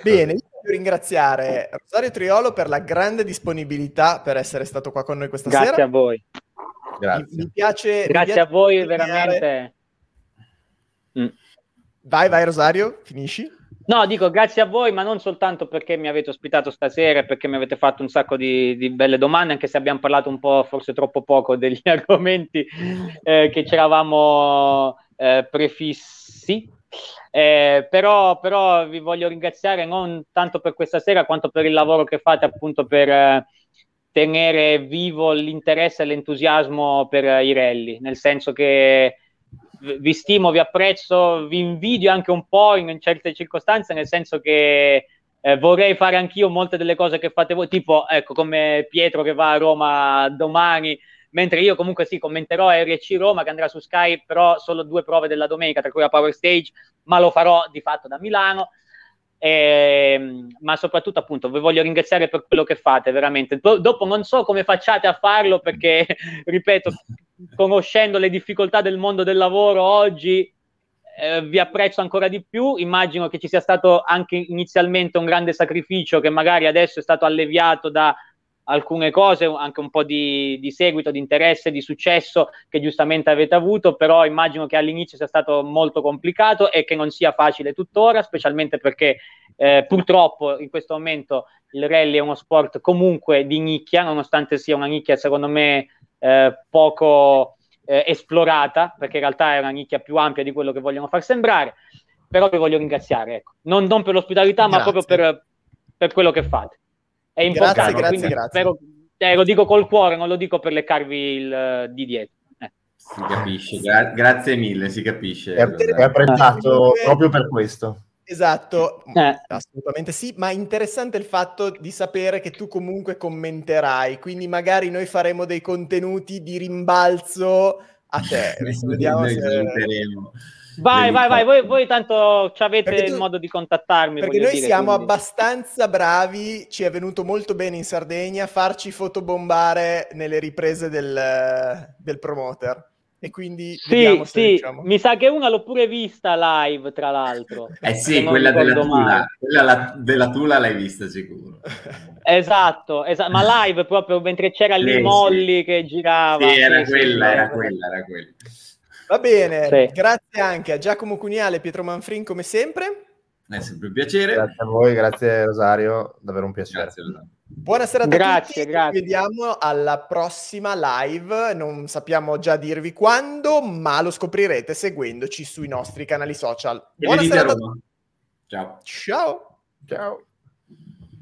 Bene, io voglio ringraziare Rosario Triolo per la grande disponibilità, per essere stato qua con noi questa sera. Grazie a voi. Grazie. Mi piace a voi veramente. Vai Rosario, finisci? No, dico grazie a voi, ma non soltanto perché mi avete ospitato stasera, perché mi avete fatto un sacco di belle domande, anche se abbiamo parlato un po', forse troppo poco, degli argomenti che c'eravamo prefissi. Però vi voglio ringraziare non tanto per questa sera quanto per il lavoro che fate, appunto, per tenere vivo l'interesse e l'entusiasmo per i rally, nel senso che vi stimo, vi apprezzo, vi invidio anche un po' in certe circostanze, nel senso che vorrei fare anch'io molte delle cose che fate voi, tipo ecco come Pietro che va a Roma domani, mentre io comunque commenterò RC Roma che andrà su Sky, però solo 2 prove della domenica, tra cui la Power Stage, ma lo farò di fatto da Milano. Ma soprattutto, appunto, vi voglio ringraziare per quello che fate veramente. Dopo non so come facciate a farlo, perché ripeto, conoscendo le difficoltà del mondo del lavoro oggi, vi apprezzo ancora di più. Immagino che ci sia stato anche inizialmente un grande sacrificio che magari adesso è stato alleviato da alcune cose, anche un po' di seguito, di interesse, di successo che giustamente avete avuto, però immagino che all'inizio sia stato molto complicato e che non sia facile tuttora, specialmente perché purtroppo in questo momento il rally è uno sport comunque di nicchia, nonostante sia una nicchia secondo me poco esplorata, perché in realtà è una nicchia più ampia di quello che vogliono far sembrare. Però vi voglio ringraziare, ecco. Non per l'ospitalità, ma proprio per quello che fate. è importante. Grazie. Spero, lo dico col cuore, non lo dico per leccarvi il di dietro. Si capisce, grazie mille, si capisce. È apprezzato proprio per questo. Esatto, assolutamente sì, ma interessante il fatto di sapere che tu comunque commenterai, quindi magari noi faremo dei contenuti di rimbalzo a te. Vediamo se... Vai, voi tanto ci avete il modo di contattarmi. Perché noi siamo abbastanza bravi, ci è venuto molto bene in Sardegna farci fotobombare nelle riprese del promoter. E quindi sì, diciamo. Mi sa che una l'ho pure vista live, tra l'altro. Sì, quella della Tula, della Tula l'hai vista sicuro. Esatto, ma live proprio mentre c'era lì Molli che girava. Era quella. Va bene, Grazie anche a Giacomo Cuniale e Pietro Manfrin come sempre. È sempre un piacere. Grazie a voi, grazie Rosario, davvero un piacere. Grazie, buonasera a tutti, ci vediamo alla prossima live, non sappiamo già dirvi quando, ma lo scoprirete seguendoci sui nostri canali social. Buonasera a tutti. Ciao.